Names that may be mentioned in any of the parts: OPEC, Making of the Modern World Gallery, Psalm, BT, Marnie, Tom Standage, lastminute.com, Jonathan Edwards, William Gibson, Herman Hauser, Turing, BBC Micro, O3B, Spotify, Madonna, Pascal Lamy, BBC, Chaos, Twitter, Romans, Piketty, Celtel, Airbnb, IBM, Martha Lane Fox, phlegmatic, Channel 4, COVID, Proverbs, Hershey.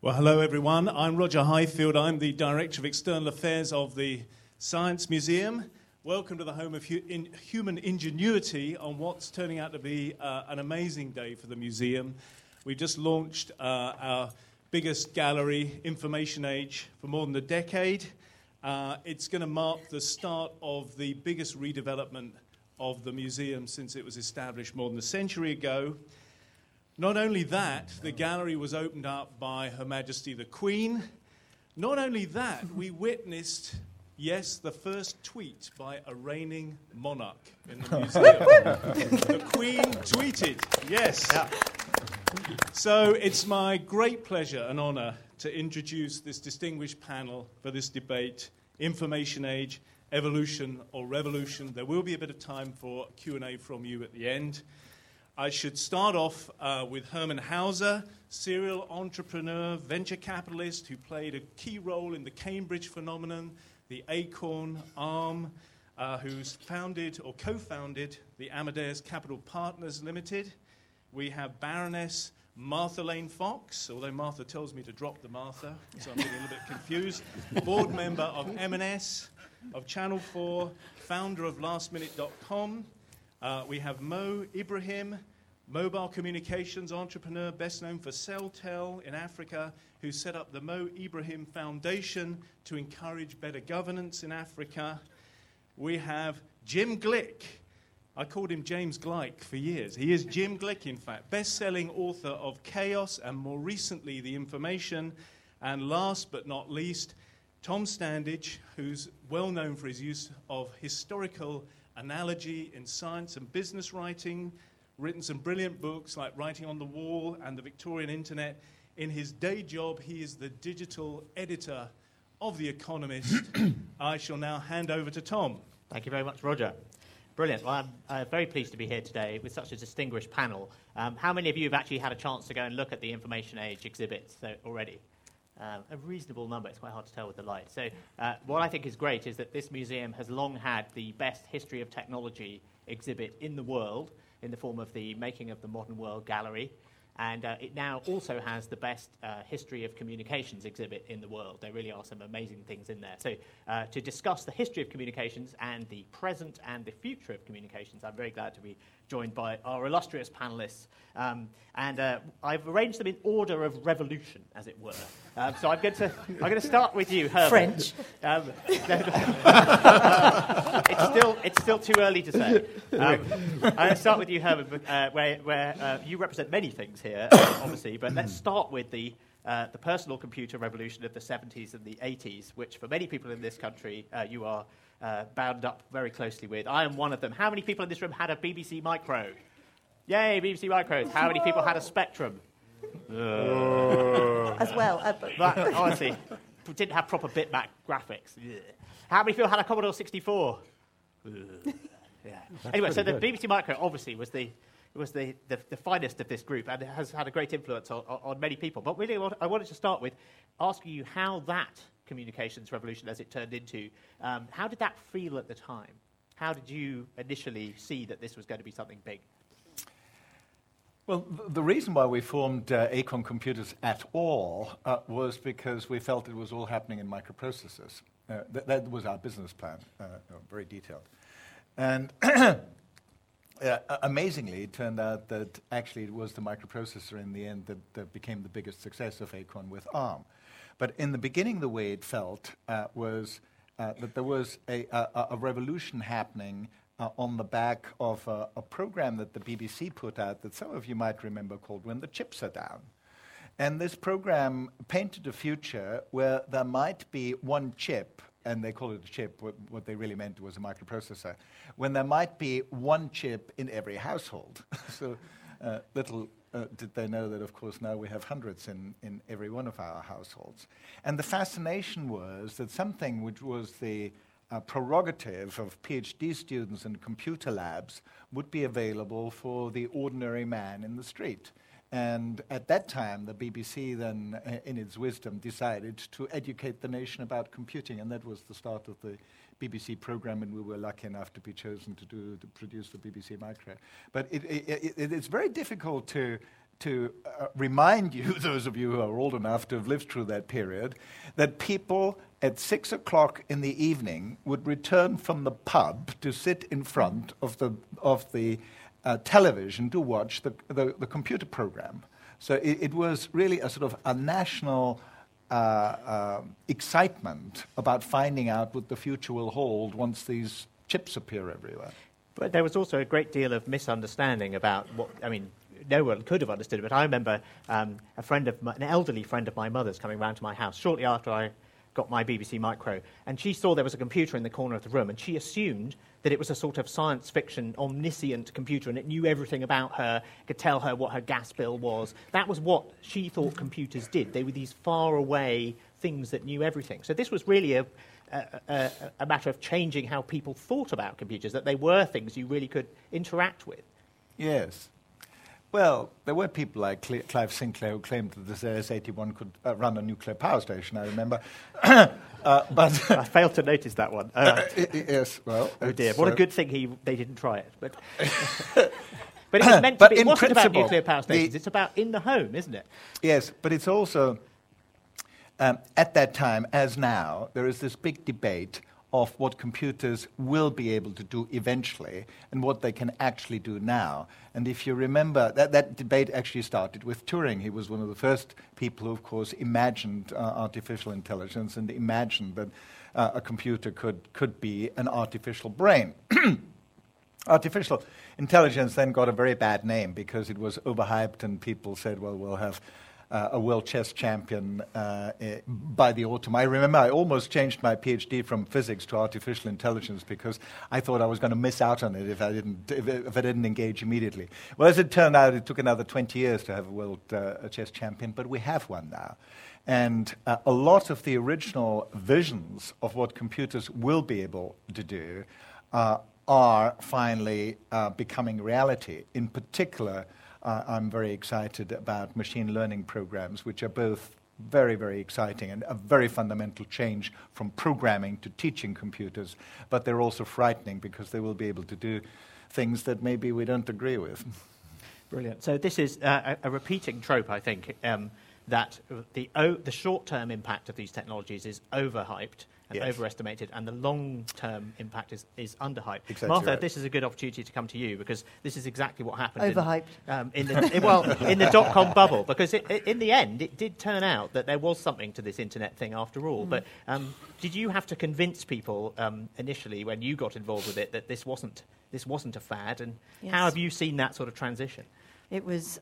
Well, hello everyone. I'm Roger Highfield. I'm the Director of External Affairs of the Science Museum. Welcome to the home of human ingenuity on what's turning out to be an amazing day for the museum. We've just launched our biggest gallery, Information Age, for more than a decade. It's going to mark the start of the biggest redevelopment of the museum since it was established more than a century ago. Not only that, the gallery was opened up by Her Majesty the Queen. Not only that, we witnessed, yes, the first tweet by a reigning monarch in the museum. The Queen tweeted, yes. Yeah. So it's my great pleasure and honor to introduce this distinguished panel for this debate, Information Age, Evolution or Revolution. There will be a bit of time for Q&A from you at the end. I should start off with Herman Hauser, serial entrepreneur, venture capitalist who played a key role in the Cambridge phenomenon, the Acorn, ARM, who's founded or co-founded the Amadeus Capital Partners Limited. We have Baroness Martha Lane Fox, although Martha tells me to drop the Martha, so I'm getting a little bit confused, board member of M&S, of Channel 4, founder of lastminute.com. We have Mo Ibrahim, mobile communications entrepreneur, best known for Celtel in Africa, who set up the Mo Ibrahim Foundation to encourage better governance in Africa. We have Jim Gleick. I called him James Gleick for years. He is Jim Gleick, in fact, best-selling author of Chaos and more recently The Information. And last but not least, Tom Standage, who's well known for his use of historical analogy in science and business writing, written some brilliant books like Writing on the Wall and the Victorian Internet. In his day job, he is the digital editor of The Economist. I shall now hand over to Tom. Thank you very much, Roger. Brilliant. Well, I'm very pleased to be here today with such a distinguished panel. How many of you have actually had a chance to go and look at the Information Age exhibits already? A reasonable number. It's quite hard to tell with the light. So what I think is great is that this museum has long had the best history of technology exhibit in the world in the form of the Making of the Modern World Gallery. And it now also has the best history of communications exhibit in the world. There really are some amazing things in there. So to discuss the history of communications and the present and the future of communications, I'm very glad to be joined by our illustrious panelists. I've arranged them in order of revolution, as it were. So I'm going to start with you, Herman. French. It's still too early to say. I'm going to start with you, Herman, where you represent many things here, obviously. But let's start with the personal computer revolution of the 70s and the 80s, which for many people in this country, you are bound up very closely with. I am one of them. How many people in this room had a BBC Micro? Yay, BBC Micros. How many people had a Spectrum? As well. But honestly, didn't have proper bitmap graphics. How many people had a Commodore 64? Yeah. Anyway, so the BBC Micro obviously was the finest of this group and has had a great influence on many people. But really, I wanted to start with asking you how that communications revolution, as it turned into, how did that feel at the time? How did you initially see that this was going to be something big? Well, the reason why we formed Acorn Computers at all was because we felt it was all happening in microprocessors. That was our business plan, very detailed. And amazingly, it turned out that actually it was the microprocessor in the end that became the biggest success of Acorn with ARM. But in the beginning, the way it felt was that there was a revolution happening on the back of a program that the BBC put out that some of you might remember called When the Chips Are Down. And this program painted a future where there might be one chip, and they call it a chip, what they really meant was a microprocessor, when there might be one chip in every household. So little did they know that, of course, now we have hundreds in every one of our households. And the fascination was that something which was the prerogative of PhD students in computer labs would be available for the ordinary man in the street. And at that time, the BBC then, in its wisdom, decided to educate the nation about computing, and that was the start of the BBC program, and we were lucky enough to be chosen to produce the BBC Micro. But it's very difficult to to remind you, those of you who are old enough to have lived through that period, that people at 6 o'clock in the evening would return from the pub to sit in front of the television to watch the computer program. So it was really a sort of a national excitement about finding out what the future will hold once these chips appear everywhere. But there was also a great deal of misunderstanding about what, I mean, no one could have understood it, but I remember an elderly friend of my mother's coming round to my house shortly after I got my BBC Micro, and she saw there was a computer in the corner of the room, and she assumed that it was a sort of science fiction omniscient computer, and it knew everything about her, could tell her what her gas bill was. That was what she thought computers did. They were these faraway things that knew everything. So this was really a matter of changing how people thought about computers, that they were things you really could interact with. Yes. Well, there were people like Clive Sinclair who claimed that this LS-81 could run a nuclear power station, I remember. But I failed to notice that one. Yes, well... Oh, dear. What a good thing they didn't try it. But, but it was meant to be... It wasn't about nuclear power stations. It's about in the home, isn't it? Yes, but it's also... at that time, as now, there is this big debate of what computers will be able to do eventually and what they can actually do now. And if you remember, that debate actually started with Turing. He was one of the first people who, of course, imagined artificial intelligence and imagined that a computer could be an artificial brain. Artificial intelligence then got a very bad name because it was overhyped and people said, well, we'll have... a world chess champion by the autumn. I remember I almost changed my PhD from physics to artificial intelligence because I thought I was going to miss out on it if I didn't engage immediately. Well, as it turned out, it took another 20 years to have a world chess champion, but we have one now. And a lot of the original visions of what computers will be able to do are finally becoming reality. In particular, I'm very excited about machine learning programs, which are both very, very exciting and a very fundamental change from programming to teaching computers. But they're also frightening because they will be able to do things that maybe we don't agree with. Brilliant. So this is a repeating trope, I think, that the short-term impact of these technologies is overhyped and overestimated, and the long-term impact is underhyped. Exactly. Martha, right. This is a good opportunity to come to you because this is exactly what happened. Overhyped. In the dot-com bubble, because in the end, it did turn out that there was something to this internet thing after all. Mm. But did you have to convince people initially when you got involved with it that this wasn't a fad? And how have you seen that sort of transition? It's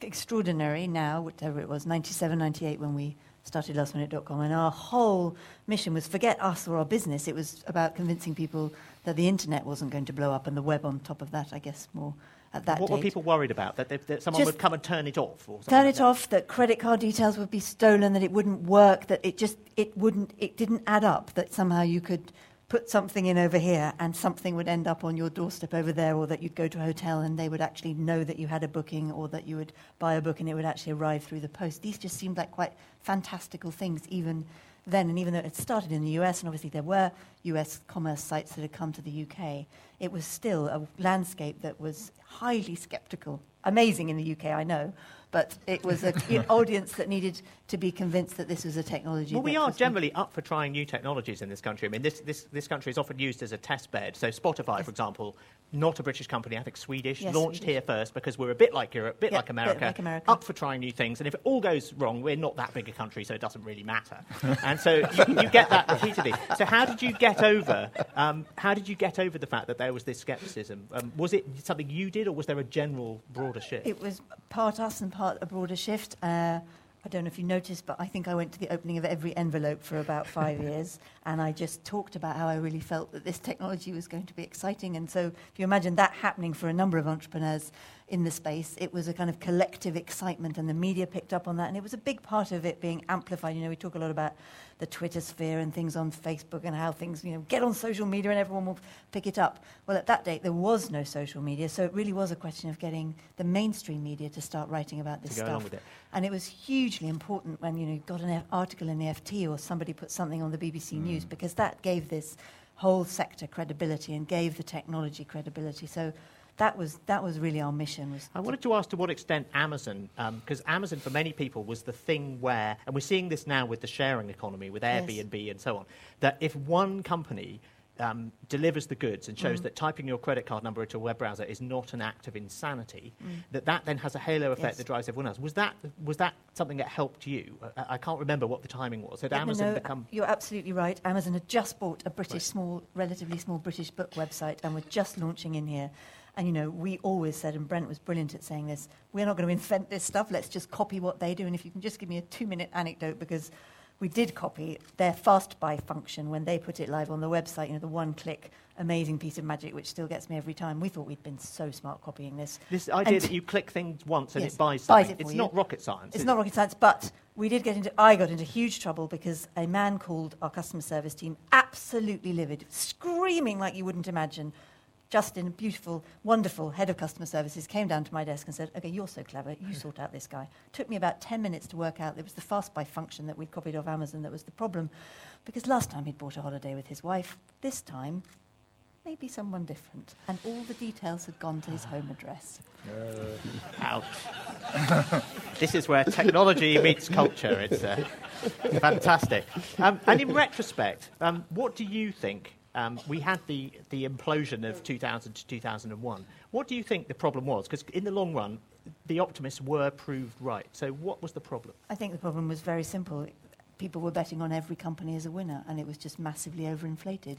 extraordinary now, whatever it was, 97, 98 when we started lastminute.com, and our whole mission was forget us or our business. It was about convincing people that the internet wasn't going to blow up and the web on top of that, I guess, more at that What were people worried about? That someone would come and turn it off? Or turn it off, that credit card details would be stolen, that it wouldn't work, that it didn't add up, that somehow you could put something in over here and something would end up on your doorstep over there, or that you'd go to a hotel and they would actually know that you had a booking, or that you would buy a book and it would actually arrive through the post. These just seemed like quite fantastical things even then. And even though it started in the US, and obviously there were US commerce sites that had come to the UK, it was still a landscape that was highly sceptical. Amazing in the UK, I know, but it was an audience that needed to be convinced that this was a technology. Well, we are generally up for trying new technologies in this country. I mean, this country is often used as a test bed. So Spotify, for example, not a British company, I think Swedish, launched here first because we're a bit like Europe, a bit like America, up for trying new things. And if it all goes wrong, we're not that big a country, so it doesn't really matter. And so you get that repeatedly. So how did you get over the fact that there was this scepticism? Was it something you did, or was there a general broader shift? It was part us and part a broader shift. I don't know if you noticed, but I think I went to the opening of every envelope for about 5 years, and I just talked about how I really felt that this technology was going to be exciting. And so if you imagine that happening for a number of entrepreneurs in the space, it was a kind of collective excitement, and the media picked up on that, and it was a big part of it being amplified. You know, we talk a lot about the Twitter sphere and things on Facebook and how things, you know, get on social media and everyone will pick it up. Well, at that date, there was no social media, so it really was a question of getting the mainstream media to start writing about this stuff. Go along with it. And it was hugely important when, you know, you got an article in the FT or somebody put something on the BBC News, because that gave this whole sector credibility and gave the technology credibility. So that was really our mission. I wanted to ask to what extent Amazon, because Amazon for many people was the thing where, and we're seeing this now with the sharing economy, with Airbnb and so on, that if one company delivers the goods and shows that typing your credit card number into a web browser is not an act of insanity, that then has a halo effect that drives everyone else. Was that something that helped you? I can't remember what the timing was. Had Amazon become... You're absolutely right. Amazon had just bought a British relatively small British book website and were just launching in here. And, you know, we always said, and Brent was brilliant at saying this, we're not going to invent this stuff, let's just copy what they do. And if you can just give me a 2-minute anecdote, because... We did copy their fast buy function when they put it live on the website, you know, the one-click amazing piece of magic which still gets me every time. We thought we'd been so smart copying this. This idea that you click things once and it buys something. It's not rocket science. It's not rocket science, but we did I got into huge trouble because a man called our customer service team absolutely livid, screaming like you wouldn't imagine. Justin, a beautiful, wonderful head of customer services, came down to my desk and said, OK, you're so clever, you sort out this guy. Took me about 10 minutes to work out it was the fast buy function that we'd copied off Amazon that was the problem. Because last time he'd bought a holiday with his wife, this time, maybe someone different. And all the details had gone to his home address. Ouch. This is where technology meets culture. It's fantastic. And in retrospect, what do you think? We had the implosion of 2000 to 2001. What do you think the problem was? Because in the long run, the optimists were proved right. So what was the problem? I think the problem was very simple. People were betting on every company as a winner, and it was just massively overinflated.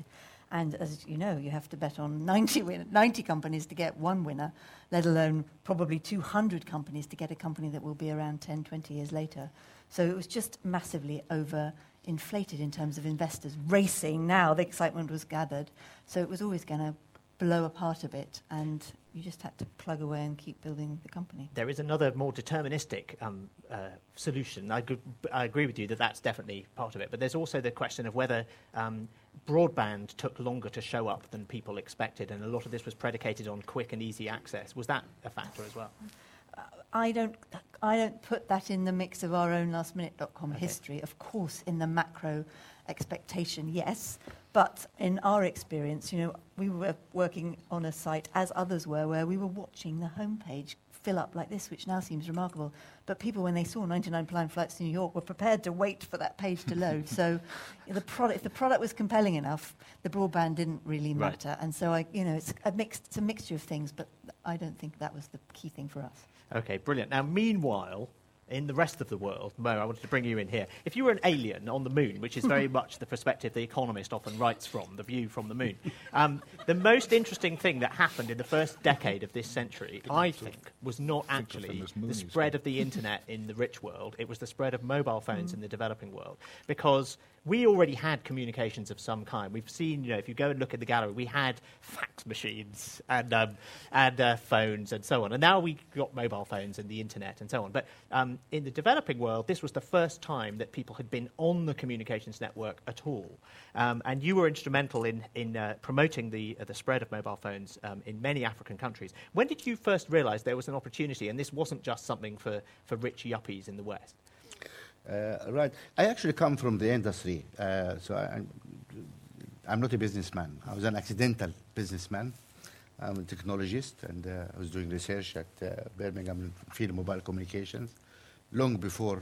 And as you know, you have to bet on 90 companies to get one winner, let alone probably 200 companies to get a company that will be around 10, 20 years later. So it was just massively overinflated in terms of investors racing. Now the excitement was gathered, so it was always going to blow apart a bit, and you just had to plug away and keep building the company. There is another more deterministic solution. I agree with you that that's definitely part of it, but there's also the question of whether broadband took longer to show up than people expected, and a lot of this was predicated on quick and easy access. Was that a factor as well? I don't put that in the mix of our own lastminute.com history. Of course, in the macro expectation, yes. But in our experience, you know, we were working on a site, as others were, where we were watching the homepage fill up like this, which now seems remarkable. But people, when they saw 99 planned flights to New York, were prepared to wait for that page to load. So if the product was compelling enough, the broadband didn't really matter. Right. And so, it's a mixture of things, but I don't think that was the key thing for us. OK, brilliant. Now, meanwhile, in the rest of the world, Mo, I wanted to bring you in here. If you were an alien on the moon, which is very much the perspective The Economist often writes from, the view from the moon, the most interesting thing that happened in the first decade of this century, I think, was not actually the spread of the internet in the rich world. It was the spread of mobile phones in the developing world, because we already had communications of some kind. We've seen, you know, if you go and look at the gallery, we had fax machines and phones and so on. And now we got mobile phones and the internet and so on. But in the developing world, this was the first time that people had been on the communications network at all. And you were instrumental in promoting the spread of mobile phones in many African countries. When did you first realise there was an opportunity and this wasn't just something for rich yuppies in the West? Right. I actually come from the industry, so I'm not a businessman. I was an accidental businessman. I'm a technologist, and I was doing research at Birmingham Field Mobile Communications long before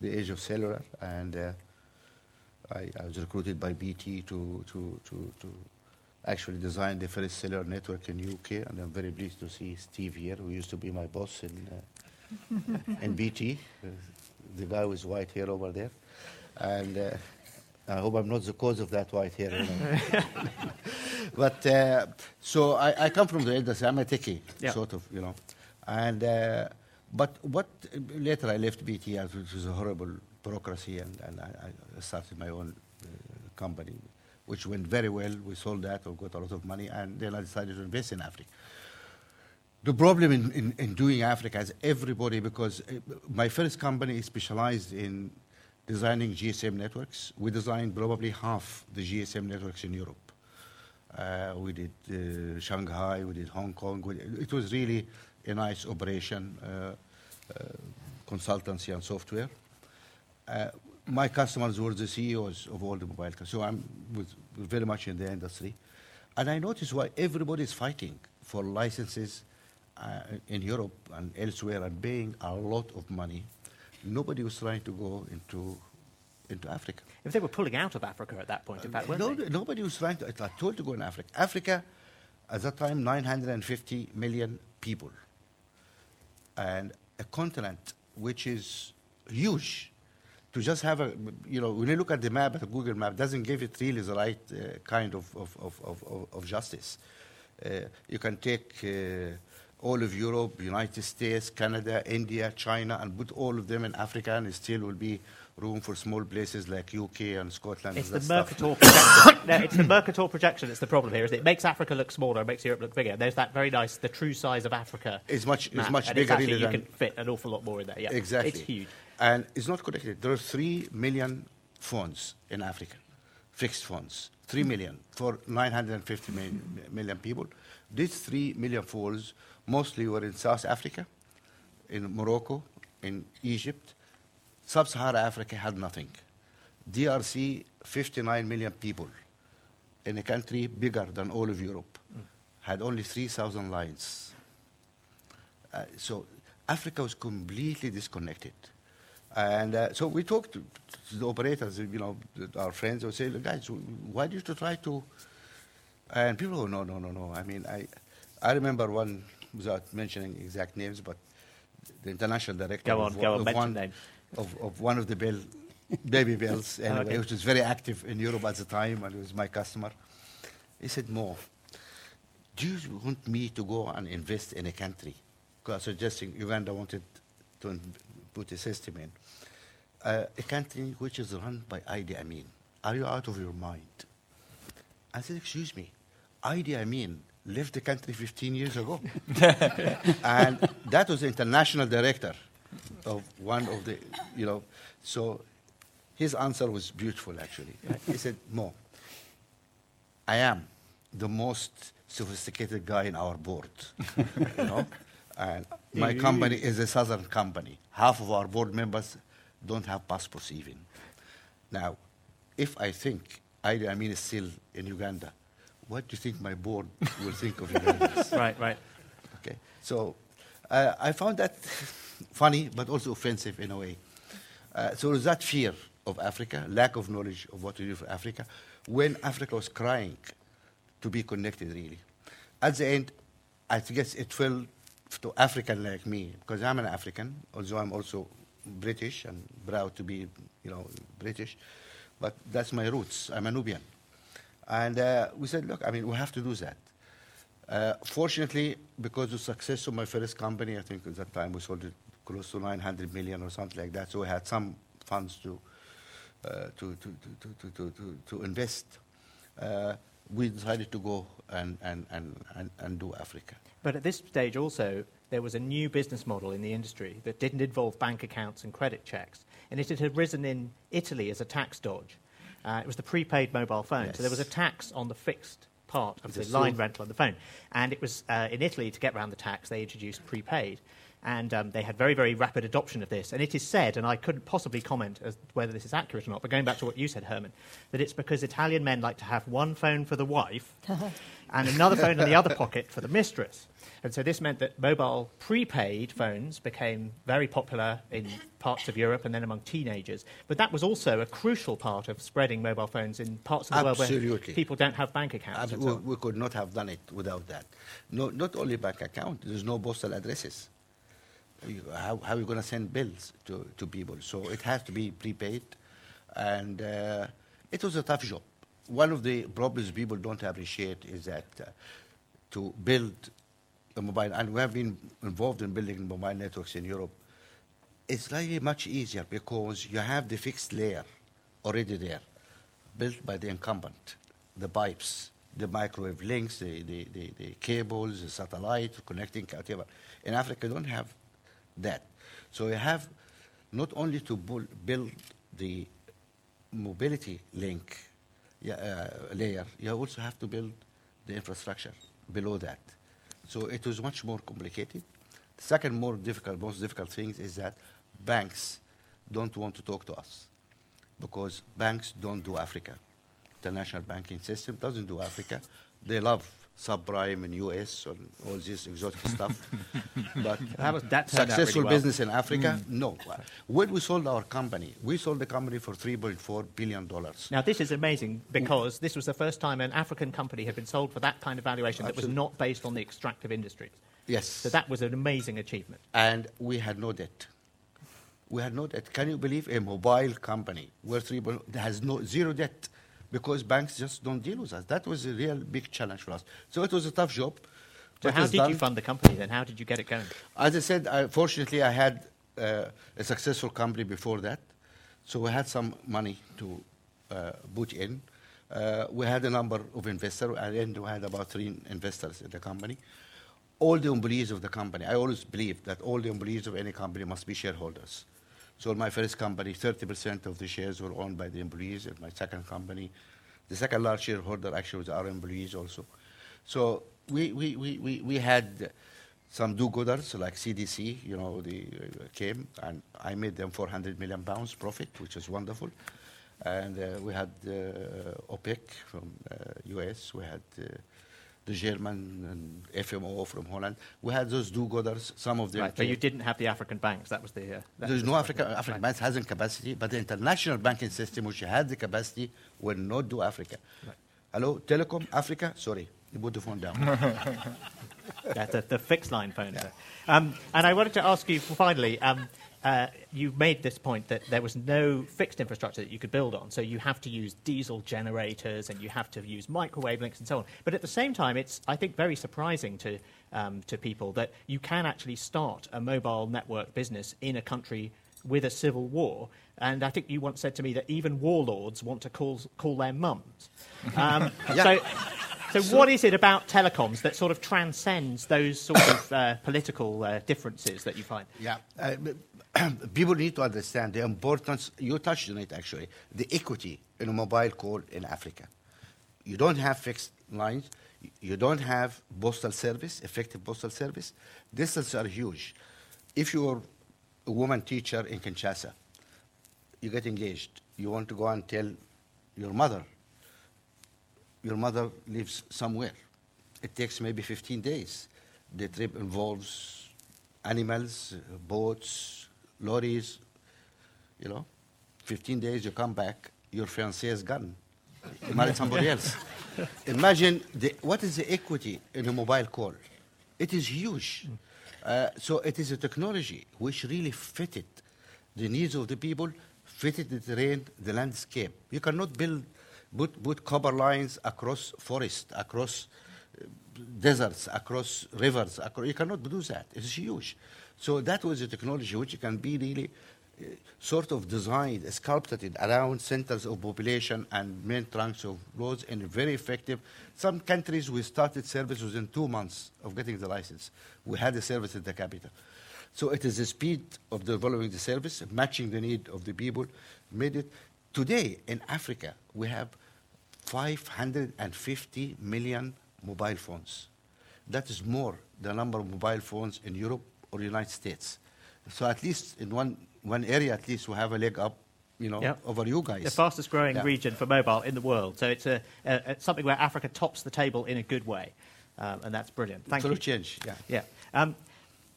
the age of cellular, and I was recruited by BT to actually design the first cellular network in the UK, and I'm very pleased to see Steve here, who used to be my boss in BT. The guy with white hair over there. And I hope I'm not the cause of that white hair. But so I come from the industry. I'm a techie, sort of, you know. And but what later I left BT, which was a horrible bureaucracy, and I started my own company, which went very well. We sold that or got a lot of money. And then I decided to invest in Africa. The problem in doing Africa is everybody, because my first company specialized in designing GSM networks. We designed probably half the GSM networks in Europe. We did Shanghai, we did Hong Kong. It was really a nice operation, consultancy and software. My customers were the CEOs of all the mobile companies, so I'm very much in the industry. And I noticed why everybody's fighting. for licenses in Europe and elsewhere and paying a lot of money. Nobody was trying to go into Africa. If they were pulling out of Africa at that point, in fact, weren't they? Nobody was trying to. It was told to go in Africa. Africa, at that time, 950 million people. And a continent which is huge. To just have a, you know, when you look at the map, the Google map doesn't give it really the right kind of justice. You can take all of Europe, United States, Canada, India, China, and put all of them in Africa, and it still will be room for small places like UK and Scotland. It's and the Mercator projection. No, it's the Mercator projection that's the problem here, isn't it? It makes Africa look smaller, it makes Europe look bigger. There's that very nice, the true size of Africa. It's much bigger. Actually, really, you can fit an awful lot more in there. Yeah, exactly. It's huge. And it's not connected. There are 3 million phones in Africa, fixed phones. 3 million for 950 million people. These 3 million phones mostly were in South Africa, in Morocco, in Egypt. Sub-Saharan Africa had nothing. DRC, 59 million people in a country bigger than all of Europe, had only 3,000 lines. So Africa was completely disconnected. And so we talked to the operators, you know, our friends, and say, "Look, guys, why did you try to?" And people go, "No." I mean, I remember one, without mentioning exact names, but the international director of one of the baby bells, anyway, okay, which was very active in Europe at the time, and it was my customer. He said, "Mo, do you want me to go and invest in a country?" Because suggesting Uganda wanted to put a system in. A country which is run by Idi Amin. Are you out of your mind? I said, "Excuse me, Idi Amin left the country 15 years ago." And that was the international director of one of the, you know. So his answer was beautiful, actually. He said, "Mo, I am the most sophisticated guy in our board." You know? And my company is a southern company. Half of our board members don't have passports even. Now, if I think Idi Amin is still in Uganda, what do you think my board will think of Uganda?" Right. Okay. So I found that funny, but also offensive in a way. So it was that fear of Africa, lack of knowledge of what to do for Africa, when Africa was crying to be connected, really. At the end, I guess it fell to African like me, because I'm an African, although I'm also British and proud to be, you know, British, but that's my roots. I'm a Nubian. And we said, "Look, I mean, we have to do that." Fortunately, because of the success of my first company, I think at that time we sold it close to 900 million or something like that, so we had some funds to invest. We decided to go and do Africa. But at this stage also, there was a new business model in the industry that didn't involve bank accounts and credit checks. And it had arisen in Italy as a tax dodge. It was the prepaid mobile phone. Yes. So there was a tax on the fixed part of the line rental on the phone. And it was in Italy, to get around the tax, they introduced prepaid. And they had very, very rapid adoption of this. And it is said, and I couldn't possibly comment as whether this is accurate or not, but going back to what you said, Herman, that it's because Italian men like to have one phone for the wife and another phone in the other pocket for the mistress. And so this meant that mobile prepaid phones became very popular in parts of Europe and then among teenagers. But that was also a crucial part of spreading mobile phones in parts of the world where people don't have bank accounts. We could not have done it without that. No, not only bank account, there's no postal addresses. How are you going to send bills to people? So it has to be prepaid. And it was a tough job. One of the problems people don't appreciate is that to build a mobile, and we have been involved in building mobile networks in Europe, it's slightly much easier because you have the fixed layer already there, built by the incumbent, the pipes, the microwave links, the cables, the satellite, connecting, whatever. In Africa, you don't have that. So you have not only to build the mobility link layer, you also have to build the infrastructure below that. So it was much more complicated. The second most difficult thing is that banks don't want to talk to us because banks don't do Africa. The national banking system doesn't do Africa. They love subprime in US and all this exotic stuff. But successful business in Africa? No. When we sold our company, we sold the company for $3.4 billion. Now, this is amazing because this was the first time an African company had been sold for that kind of valuation that was not based on the extractive industries. Yes. So that was an amazing achievement. And we had no debt. We had no debt. Can you believe a mobile company where has zero debt? Because banks just don't deal with us. That was a real big challenge for us. So it was a tough job. So how did you fund the company then? How did you get it going? As I said, fortunately, I had a successful company before that. So we had some money to put in. We had a number of investors. At the end, we had about 3 investors in the company. All the employees of the company, I always believed that all the employees of any company must be shareholders. So in my first company, 30% of the shares were owned by the employees. In my second company, the second large shareholder actually was our employees also. So we had some do-gooders like CDC, you know, they came and I made them £400 million profit, which is wonderful. And we had OPEC from US, we had the German and FMO from Holland. We had those do-gooders, some of them... Right, but you didn't have the African banks, that was the... There's no African banks hasn't capacity, but the international banking system, which had the capacity, will not do Africa. Right. Hello, Telecom, Africa? Sorry, you put the phone down. That's the fixed-line phone. Yeah. And I wanted to ask you, finally, you made this point that there was no fixed infrastructure that you could build on, so you have to use diesel generators and you have to use microwave links and so on. But at the same time, it's, I think, very surprising to people that you can actually start a mobile network business in a country with a civil war. And I think you once said to me that even warlords want to call their mums. Yeah. So what is it about telecoms that sort of transcends those sort of political differences that you find? Yeah. People need to understand the importance, you touched on it actually, the equity in a mobile call in Africa. You don't have fixed lines. You don't have postal service, effective postal service. Distances are huge. If you're a woman teacher in Kinshasa, you get engaged. You want to go and tell your mother. Your mother lives somewhere. It takes maybe 15 days. The trip involves animals, boats, lorries, you know. 15 days, you come back, your fiancé is gone. You married somebody else. Imagine what is the equity in a mobile call. It is huge. So it is a technology which really fitted the needs of the people, fitted the terrain, the landscape. You cannot put copper lines across forests, across deserts, across rivers. You cannot do that. It's huge. So that was a technology which can be really sort of designed, sculpted around centers of population and main trunks of roads, and very effective. Some countries, we started service within 2 months of getting the license. We had the service at the capital. So it is the speed of developing the service, matching the need of the people, made it. Today, in Africa, we have 550 million mobile phones. That is more the number of mobile phones in Europe or the United States. So at least in one area, at least we have a leg up, you know, over you guys. The fastest growing region for mobile in the world. So it's something where Africa tops the table in a good way. And that's brilliant. Thank you. Change, yeah.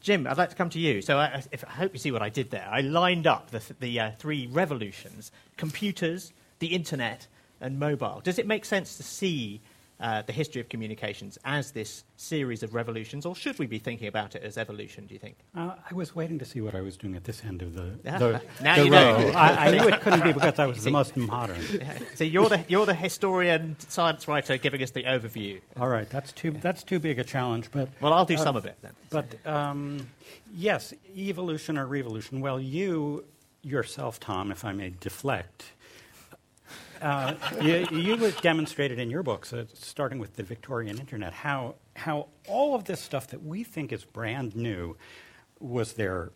Jim, I'd like to come to you. So I hope you see what I did there. I lined up the 3 revolutions, computers, the internet, and mobile. Does it make sense to see the history of communications as this series of revolutions, or should we be thinking about it as evolution, do you think? I was waiting to see what I was doing at this end of the row. I knew it couldn't be because I was the most modern. So you're the historian, science writer giving us the overview. All right, that's too big a challenge. But well, I'll do some of it then. But yes, evolution or revolution. Well, you yourself, Tom, if I may deflect... you demonstrated in your books, starting with the Victorian Internet, how all of this stuff that we think is brand new was there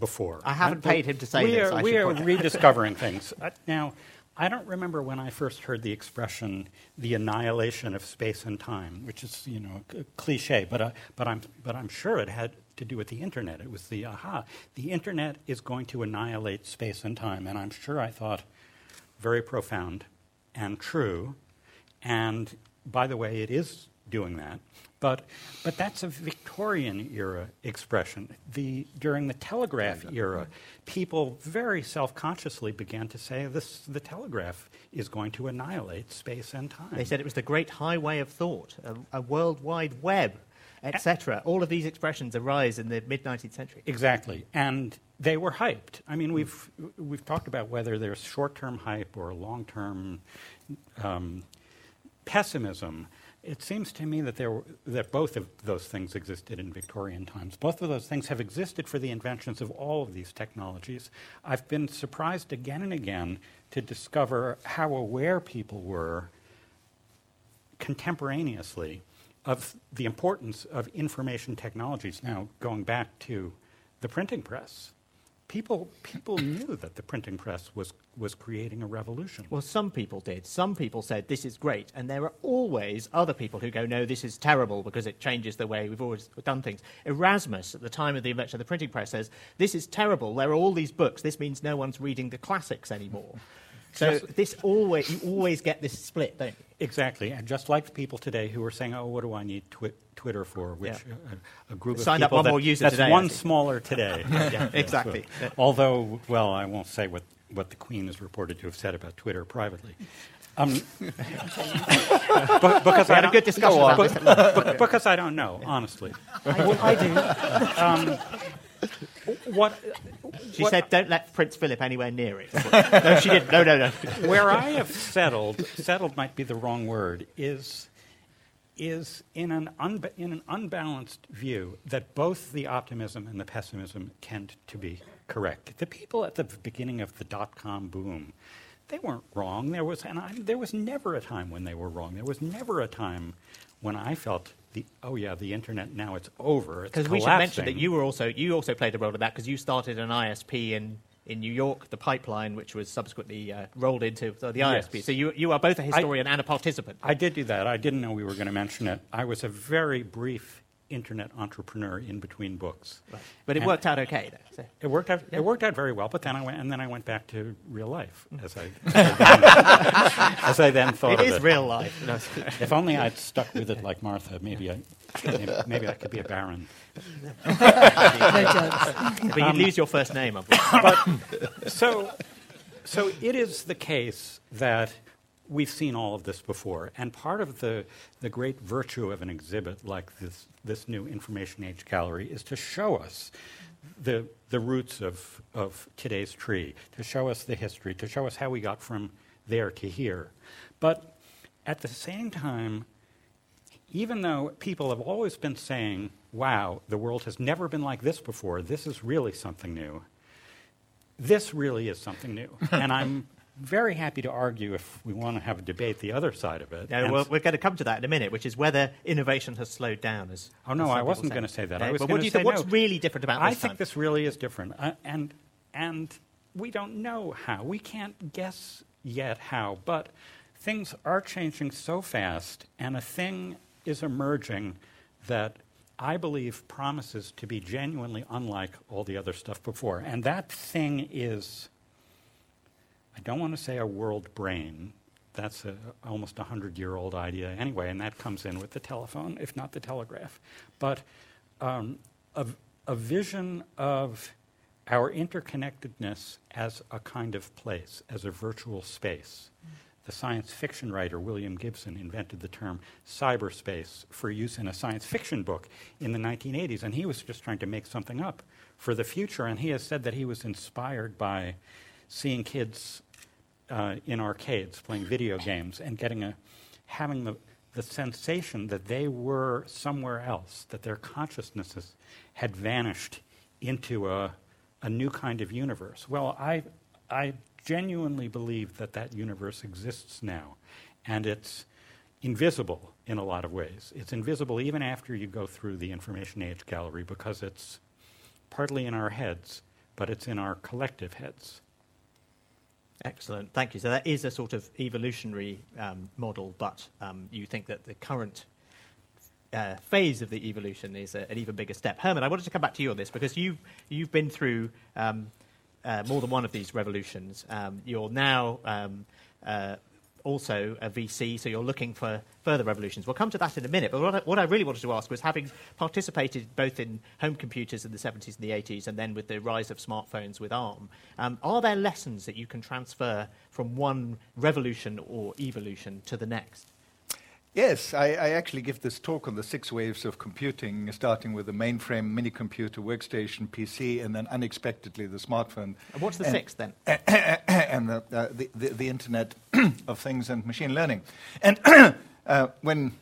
before. I haven't paid him to say this. We are rediscovering things. Now, I don't remember when I first heard the expression, the annihilation of space and time, which is, you know, a cliche, but I'm sure it had to do with the Internet. It was the, aha, the Internet is going to annihilate space and time, and I'm sure I thought, very profound and true. And by the way, it is doing that. But that's a Victorian era expression. During the telegraph era, people very self-consciously began to say the telegraph is going to annihilate space and time. They said it was the great highway of thought, a worldwide web, etc. All of these expressions arise in the mid-19th century. Exactly. And they were hyped. I mean, we've talked about whether there's short-term hype or long-term pessimism. It seems to me that that both of those things existed in Victorian times. Both of those things have existed for the inventions of all of these technologies. I've been surprised again and again to discover how aware people were contemporaneously of the importance of information technologies. Now, going back to the printing press, people knew that the printing press was creating a revolution. Well, some people did. Some people said, this is great. And there are always other people who go, no, this is terrible because it changes the way we've always done things. Erasmus, at the time of the invention of the printing press, says, this is terrible. There are all these books. This means no one's reading the classics anymore. So you always get this split, don't you? Exactly. And just like the people today who are saying, oh, what do I need Twitter for, which a group of signed people up one more user that's today, one smaller today. Yeah, exactly. So, although, well, I won't say what the Queen is reported to have said about Twitter privately. Because we had a good discussion about this. Because I don't know, honestly. I do. She said, don't let Prince Philip anywhere near it. No, she didn't. No. Where I have settled might be the wrong word, is in an unbalanced view that both the optimism and the pessimism tend to be correct. The people at the beginning of the dot-com boom, they weren't wrong. There was never a time when they were wrong. There was never a time when I felt the internet, now it's over, it's collapsing. Because we should mention that you also played a role in that, because you started an ISP in New York, the Pipeline, which was subsequently rolled into the ISP. Yes. So you are both a historian and a participant. I did do that. I didn't know we were going to mention it. I was a very brief internet entrepreneur in between books. Right. But it worked out okay, though. So. It worked out very well, but then I went back to real life, as I then thought of it. It is real life. No, if only I'd stuck with it like Martha, maybe I could be a baron. No jokes. But you lose your first name, unfortunately. So it is the case that we've seen all of this before, and part of the great virtue of an exhibit like this new Information Age Gallery is to show us the roots of today's tree, to show us the history, to show us how we got from there to here. But at the same time, even though people have always been saying, wow, the world has never been like this before, this is really something new. This really is something new. And I'm very happy to argue, if we want to have a debate, the other side of it. Yeah, well, we're going to come to that in a minute, which is whether innovation has slowed down. I wasn't going to say that. No, I was going to say what's really different about this time? I think this really is different, and we don't know how. We can't guess yet how, but things are changing so fast, and a thing is emerging that I believe promises to be genuinely unlike all the other stuff before. And that thing is, I don't want to say a world brain. That's almost a 100-year-old idea anyway, and that comes in with the telephone, if not the telegraph. But a vision of our interconnectedness as a kind of place, as a virtual space. The science fiction writer William Gibson invented the term cyberspace for use in a science fiction book in the 1980s, and he was just trying to make something up for the future, and he has said that he was inspired by seeing kids in arcades playing video games and having the sensation that they were somewhere else, that their consciousnesses had vanished into a new kind of universe. Well, I genuinely believe that universe exists now, and it's invisible in a lot of ways. It's invisible even after you go through the Information Age Gallery, because it's partly in our heads, but it's in our collective heads. Excellent. Thank you. So that is a sort of evolutionary model, but you think that the current phase of the evolution is an even bigger step. Herman, I wanted to come back to you on this, because you've been through more than one of these revolutions. You're now also a VC, so you're looking for further revolutions. We'll come to that in a minute, but what I really wanted to ask was, having participated both in home computers in the 70s and the 80s and then with the rise of smartphones with ARM, are there lessons that you can transfer from one revolution or evolution to the next? Yes, I actually give this talk on the 6 waves of computing, starting with the mainframe, mini computer, workstation, PC, and then unexpectedly the smartphone. And what's the 6th then? And the Internet of Things and machine learning. And when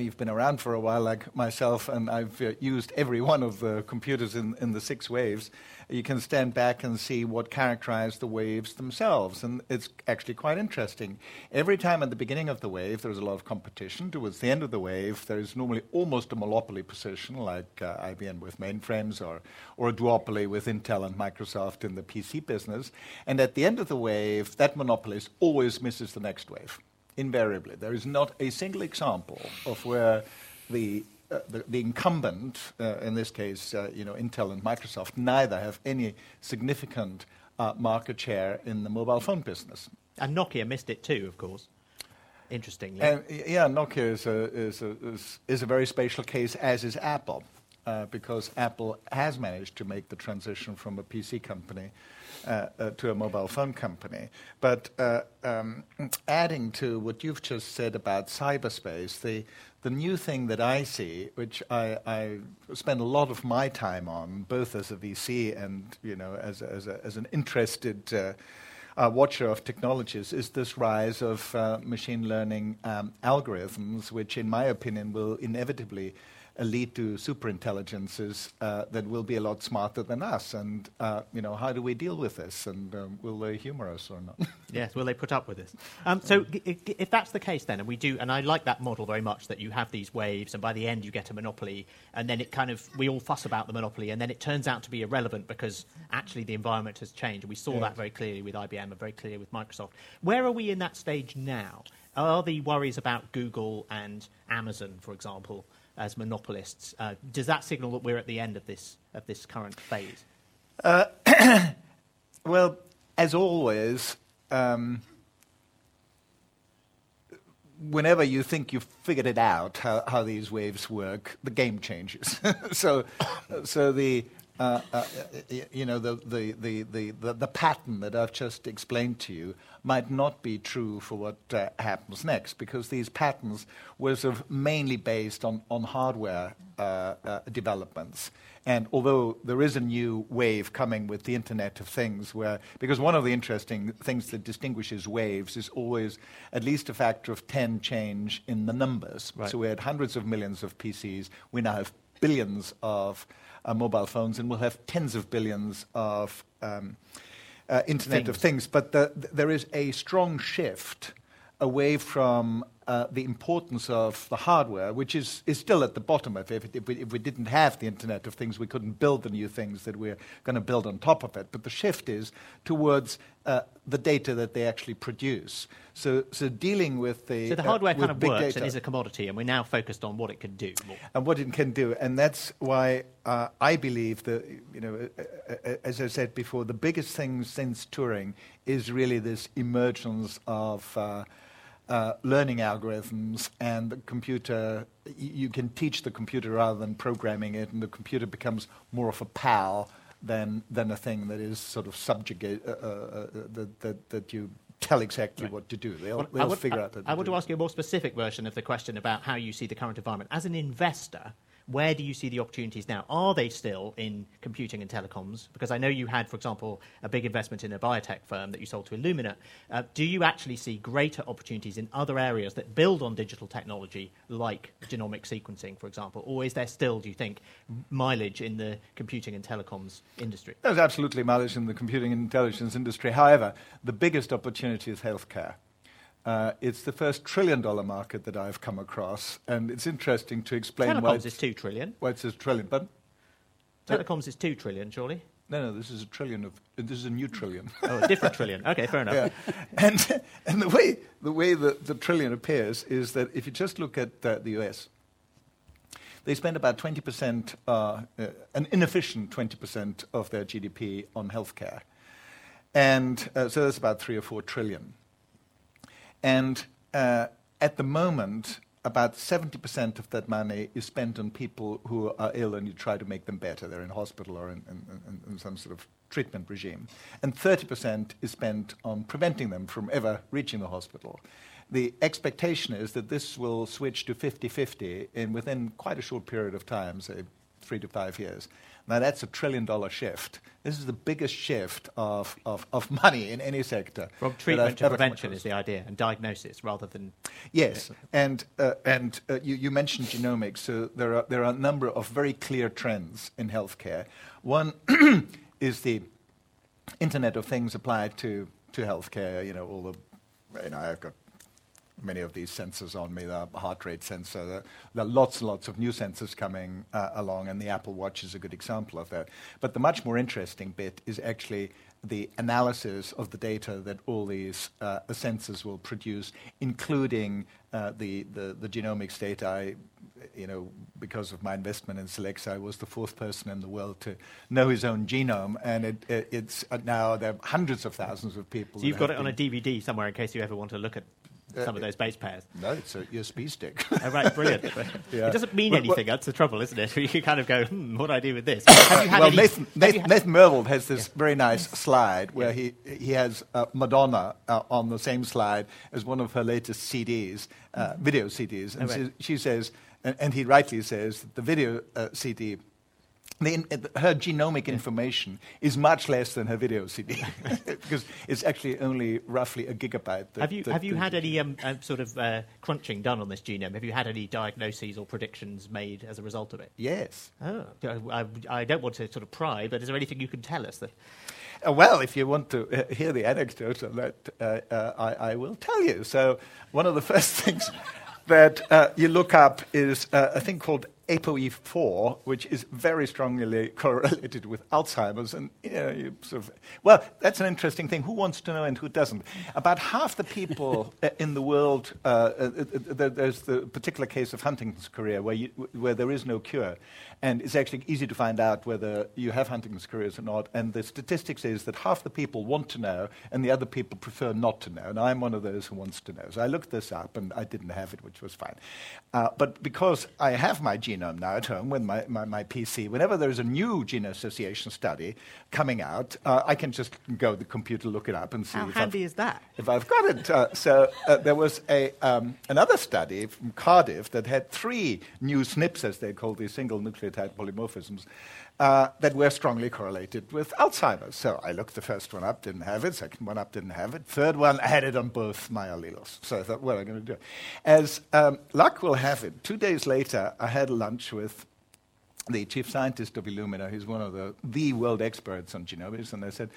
you've been around for a while, like myself, and I've used every one of the computers in the 6 waves, you can stand back and see what characterized the waves themselves. And it's actually quite interesting. Every time at the beginning of the wave, there's a lot of competition. Towards the end of the wave, there's normally almost a monopoly position, like IBM with mainframes, or a duopoly with Intel and Microsoft in the PC business. And at the end of the wave, that monopolist always misses the next wave. Invariably, there is not a single example of where the incumbent, in this case, Intel and Microsoft, neither have any significant market share in the mobile phone business. And Nokia missed it too, of course. Interestingly, Nokia is a very special case, as is Apple, because Apple has managed to make the transition from a PC company to a mobile phone company. But adding to what you've just said about cyberspace, the new thing that I see, which I spend a lot of my time on, both as a VC and as an interested watcher of technologies, is this rise of machine learning algorithms, which, in my opinion, will inevitably lead to superintelligences that will be a lot smarter than us. And, how do we deal with this? And will they humor us or not? Yes, will they put up with this? So if that's the case then, and we do, and I like that model very much, that you have these waves and by the end you get a monopoly, and then it kind of, we all fuss about the monopoly, and then it turns out to be irrelevant because actually the environment has changed. And we saw that very clearly with IBM and very clearly with Microsoft. Where are we in that stage now? Are the worries about Google and Amazon, for example, as monopolists, does that signal that we're at the end of this current phase? Well, as always, whenever you think you've figured it out how these waves work, the game changes. so the pattern that I've just explained to you might not be true for what happens next, because these patterns were sort of mainly based on hardware developments. And although there is a new wave coming with the Internet of Things, because one of the interesting things that distinguishes waves is always at least a factor of 10 change in the numbers. Right. So we had hundreds of millions of PCs. We now have billions of mobile phones, and we'll have tens of billions of Internet of Things. But there is a strong shift away from the importance of the hardware, which is still at the bottom of it. If we didn't have the Internet of Things, we couldn't build the new things that we're going to build on top of it. But the shift is towards the data that they actually produce. So dealing with the... So the hardware kind of works and is a commodity, and we're now focused on what it can do more. And what it can do. And that's why I believe that, as I said before, the biggest thing since Turing is really this emergence of learning algorithms, and the computer, you can teach the computer rather than programming it, and the computer becomes more of a pal than a thing that is sort of subjugate, that you tell exactly right. what to do. They'll figure out that. I want to ask you a more specific version of the question about how you see the current environment. As an investor, where do you see the opportunities now? Are they still in computing and telecoms? Because I know you had, for example, a big investment in a biotech firm that you sold to Illumina. Do you actually see greater opportunities in other areas that build on digital technology, like genomic sequencing, for example? Or is there still, do you think, mileage in the computing and telecoms industry? There's absolutely mileage in the computing and intelligence industry. However, the biggest opportunity is healthcare. It's the first trillion-dollar market that I've come across, and it's interesting to explain telecoms why... Telecoms is $2 trillion. Why it says trillion, but... Telecoms is $2 trillion, surely? No, this is a trillion of... this is a new trillion. Oh, a different trillion. Okay, fair enough. Yeah. And the way the trillion appears is that if you just look at the US, they spend about 20%, an inefficient 20% of their GDP on healthcare. And so that's about $3 or $4 trillion. And at the moment, about 70% of that money is spent on people who are ill and you try to make them better. They're in hospital or in some sort of treatment regime. And 30% is spent on preventing them from ever reaching the hospital. The expectation is that this will switch to 50-50 in within quite a short period of time, say 3 to 5 years. Now, that's a $1 trillion shift. This is the biggest shift of money in any sector. From treatment to prevention is the idea, and diagnosis rather than... Yes, and you mentioned genomics, so there are a number of very clear trends in healthcare. One is the Internet of Things applied to healthcare. You know, I've got many of these sensors on me, the heart rate sensor. There are lots and lots of new sensors coming along, and the Apple Watch is a good example of that. But the much more interesting bit is actually the analysis of the data that all these sensors will produce, including the genomics data. Because of my investment in Selexa, I was the fourth person in the world to know his own genome, and it's now there are hundreds of thousands of people. So you've got it on a DVD somewhere in case you ever want to look at some of those base pairs. No, it's a USB stick. Oh, right, brilliant. Yeah. It doesn't mean anything. That's the trouble, isn't it? You kind of go, what do I do with this? Nathan Myhrvold has this very nice slide where he has Madonna on the same slide as one of her latest CDs, video CDs. And she says, and he rightly says, that the video CD... her genomic information is much less than her video CD because it's actually only roughly a gigabyte. Have you had any sort of crunching done on this genome? Have you had any diagnoses or predictions made as a result of it? Yes. Oh, I don't want to sort of pry, but is there anything you can tell us that... Well, if you want to hear the anecdote on that, I will tell you. So one of the first things that you look up is a thing called APOE4, which is very strongly correlated with Alzheimer's. And, you sort of, well, that's an interesting thing. Who wants to know and who doesn't? About half the people in the world, there's the particular case of Huntington's chorea where there is no cure. And it's actually easy to find out whether you have Huntington's chorea or not. And the statistics is that half the people want to know and the other people prefer not to know. And I'm one of those who wants to know. So I looked this up and I didn't have it, which was fine. But because I have my genome now at home with my PC, whenever there's a new gene association study coming out, I can just go to the computer, look it up and see. How handy is that? If I've got it. So there was another study from Cardiff that had 3 new SNPs, as they call these single nucleotide polymorphisms, that were strongly correlated with Alzheimer's. So I looked the first one up, didn't have it. Second one up, didn't have it. Third one, I had it on both my alleles. So I thought, what am I going to do? As luck will have it, 2 days later, I had lunch with the chief scientist of Illumina, who's one of the world experts on genomics, and I said,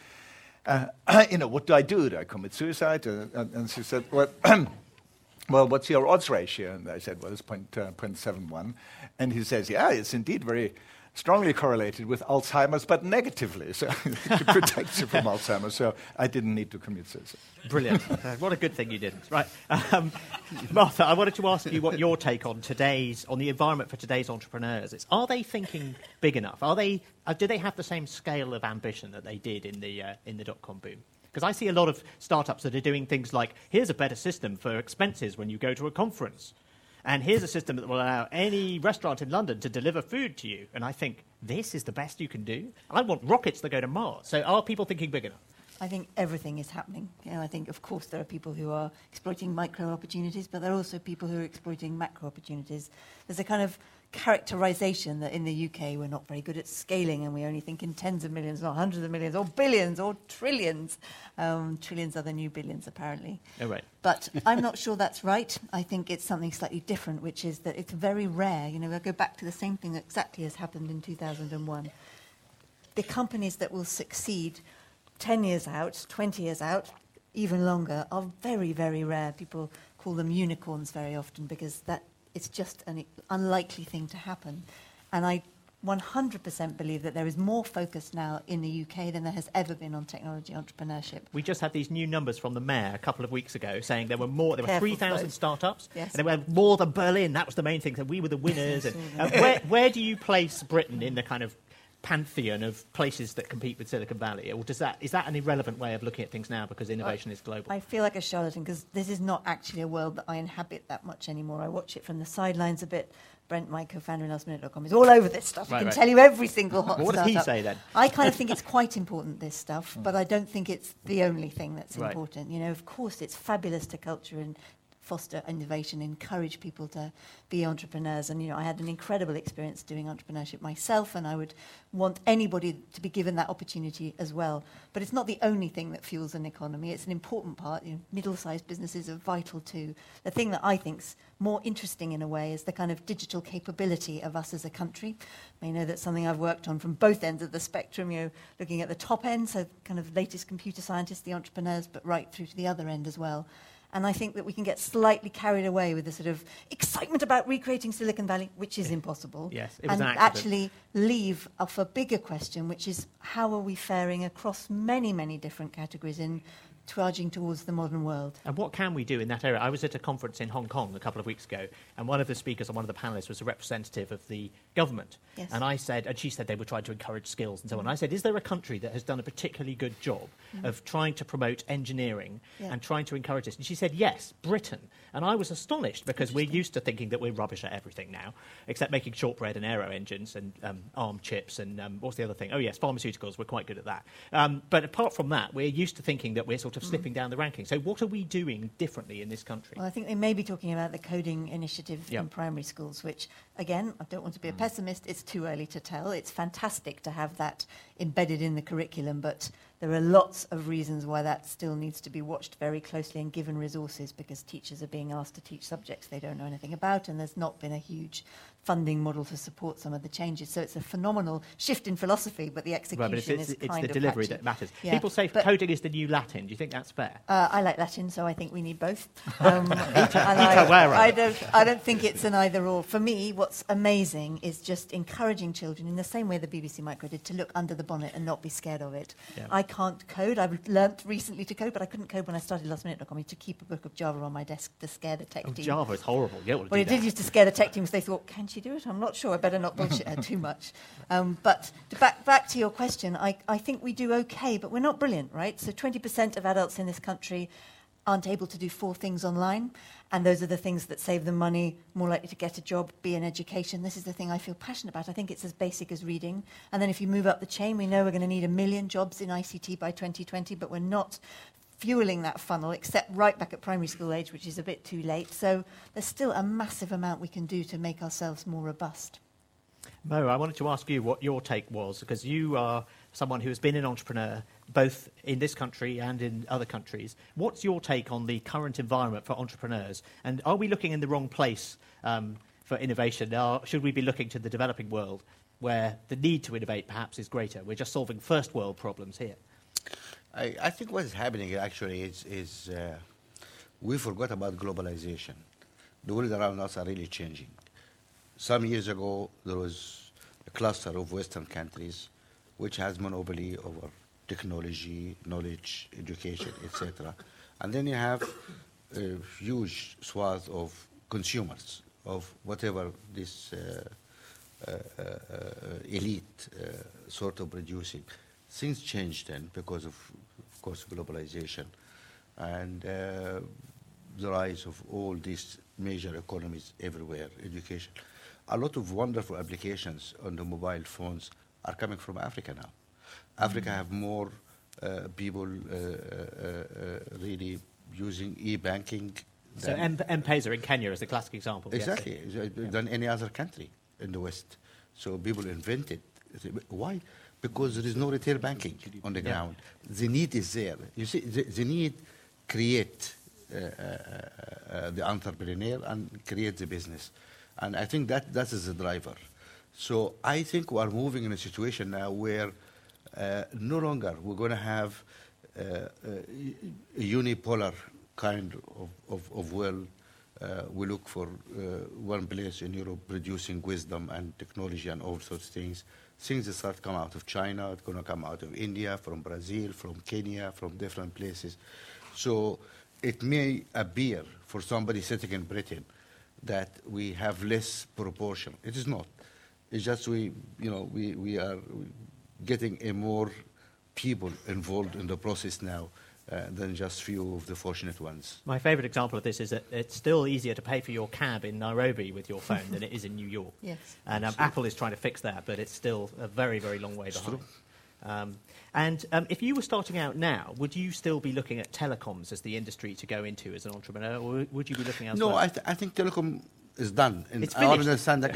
what do I do? Do I commit suicide? And she said, well, what's your odds ratio? And I said, well, it's 0.71. And he says, yeah, it's indeed very strongly correlated with Alzheimer's, but negatively, so it protects you from Alzheimer's. So I didn't need to commute suicide. Brilliant. What a good thing you didn't. Right. Martha, I wanted to ask you what your take on the environment for today's entrepreneurs is. Are they thinking big enough? Do they have the same scale of ambition that they did in the dot-com boom? Because I see a lot of startups that are doing things like, here's a better system for expenses when you go to a conference. And here's a system that will allow any restaurant in London to deliver food to you. And I think, this is the best you can do? I want rockets that go to Mars. So are people thinking big enough? I think everything is happening. I think, of course, there are people who are exploiting micro opportunities, but there are also people who are exploiting macro opportunities. There's a kind of characterization that in the UK we're not very good at scaling and we only think in tens of millions, not hundreds of millions, or billions, or trillions. Trillions are the new billions, apparently. Oh, right. But I'm not sure that's right. I think it's something slightly different, which is that it's very rare. I go back to the same thing that exactly has happened in 2001. The companies that will succeed 10 years out, 20 years out, even longer, are very, very rare. People call them unicorns very often because it's just an unlikely thing to happen. And I 100% believe that there is more focus now in the UK than there has ever been on technology entrepreneurship. We just had these new numbers from the mayor a couple of weeks ago saying there were 3,000 startups, yes, and there were more than Berlin. That was the main thing. So we were the winners. And where do you place Britain in the kind of pantheon of places that compete with Silicon Valley, or does that, is that an irrelevant way of looking at things now because innovation is global? I feel like a charlatan because this is not actually a world that I inhabit that much anymore. I watch it from the sidelines a bit. Brent, my co-founder in lastminute.com, is all over this stuff. He can tell you every single hot startup. What does he say then? I kind of think it's quite important, this stuff, but I don't think it's the only thing that's important. You know, of course, it's fabulous to culture and foster innovation, encourage people to be entrepreneurs. And, you know, I had an incredible experience doing entrepreneurship myself, and I would want anybody to be given that opportunity as well. But it's not the only thing that fuels an economy. It's an important part. You know, middle-sized businesses are vital too. The thing that I think's more interesting in a way is the kind of digital capability of us as a country. You know, that's something I've worked on from both ends of the spectrum, you know, looking at the top end, so kind of latest computer scientists, the entrepreneurs, but right through to the other end as well. And I think that we can get slightly carried away with the sort of excitement about recreating Silicon Valley, which is impossible. Yes, it was an accident. And actually leave off a bigger question, which is how are we faring across many, many different categories in charging towards the modern world. And what can we do in that area? I was at a conference in Hong Kong a couple of weeks ago, and one of the speakers and one of the panellists was a representative of the government. Yes. And I said, and she said they were trying to encourage skills and so on. I said, is there a country that has done a particularly good job of trying to promote engineering and trying to encourage this? And she said, yes, Britain. And I was astonished because we're used to thinking that we're rubbish at everything now, except making shortbread and aero engines and ARM chips and what's the other thing? Oh, yes, pharmaceuticals. We're quite good at that. But apart from that, we're used to thinking that we're sort of slipping down the rankings. So what are we doing differently in this country? Well, I think they may be talking about the coding initiative in primary schools, which, again, I don't want to be a pessimist. It's too early to tell. It's fantastic to have that embedded in the curriculum, but there are lots of reasons why that still needs to be watched very closely and given resources because teachers are being asked to teach subjects they don't know anything about, and there's not been a huge funding model to support some of the changes. So it's a phenomenal shift in philosophy, but the execution is kind of patchy. It's the delivery that matters. Yeah. People say coding is the new Latin. Do you think that's fair? I like Latin, so I think we need both. I don't think it's an either-or. For me, what's amazing is just encouraging children, in the same way the BBC Micro did, to look under the bonnet and not be scared of it. Yeah. I can't code. I've learnt recently to code, but I couldn't code when I started lastminute.com. I mean, to keep a book of Java on my desk to scare the tech team. Java is horrible. Well, it did used to scare the tech team because they thought, can she do it? I'm not sure. I better not bullshit her too much. But back to your question, I think we do okay, but we're not brilliant, right? So 20% of adults in this country aren't able to do 4 things online, and those are the things that save them money, more likely to get a job, be in education. This is the thing I feel passionate about. I think it's as basic as reading. And then if you move up the chain, we know we're going to need 1 million jobs in ICT by 2020, but we're not fueling that funnel, except right back at primary school age, which is a bit too late. So there's still a massive amount we can do to make ourselves more robust. Mo, I wanted to ask you what your take was, because you are someone who has been an entrepreneur both in this country and in other countries. What's your take on the current environment for entrepreneurs? And are we looking in the wrong place for innovation? Should we be looking to the developing world where the need to innovate perhaps is greater? We're just solving first world problems here. I think what is happening actually is we forgot about globalization. The world around us are really changing. Some years ago, there was a cluster of Western countries which has monopoly over technology, knowledge, education, etc. And then you have a huge swath of consumers of whatever this elite sort of producing. Things changed then because of course, globalization and the rise of all these major economies everywhere, education. A lot of wonderful applications on the mobile phones are coming from Africa now. Africa have more people really using e-banking. So M-Pesa in Kenya is a classic example. Exactly, than any other country in the West. So people invented. Why? Because there is no retail banking on the ground. Yeah. The need is there. You see, the need create the entrepreneur and create the business. And I think that is the driver. So I think we are moving in a situation now where no longer we're going to have a unipolar kind of world. We look for one place in Europe producing wisdom and technology and all sorts of things. Things that start to come out of China, it's going to come out of India, from Brazil, from Kenya, from different places. So it may appear for somebody sitting in Britain that we have less proportion. It is not. It's just we are getting a more people involved in the process now than just few of the fortunate ones. My favourite example of this is that it's still easier to pay for your cab in Nairobi with your phone than it is in New York. Yes. And Apple is trying to fix that, but it's still a very, very long way behind. And if you were starting out now, would you still be looking at telecoms as the industry to go into as an entrepreneur, or would you be looking elsewhere? No, I think telecom is done. It's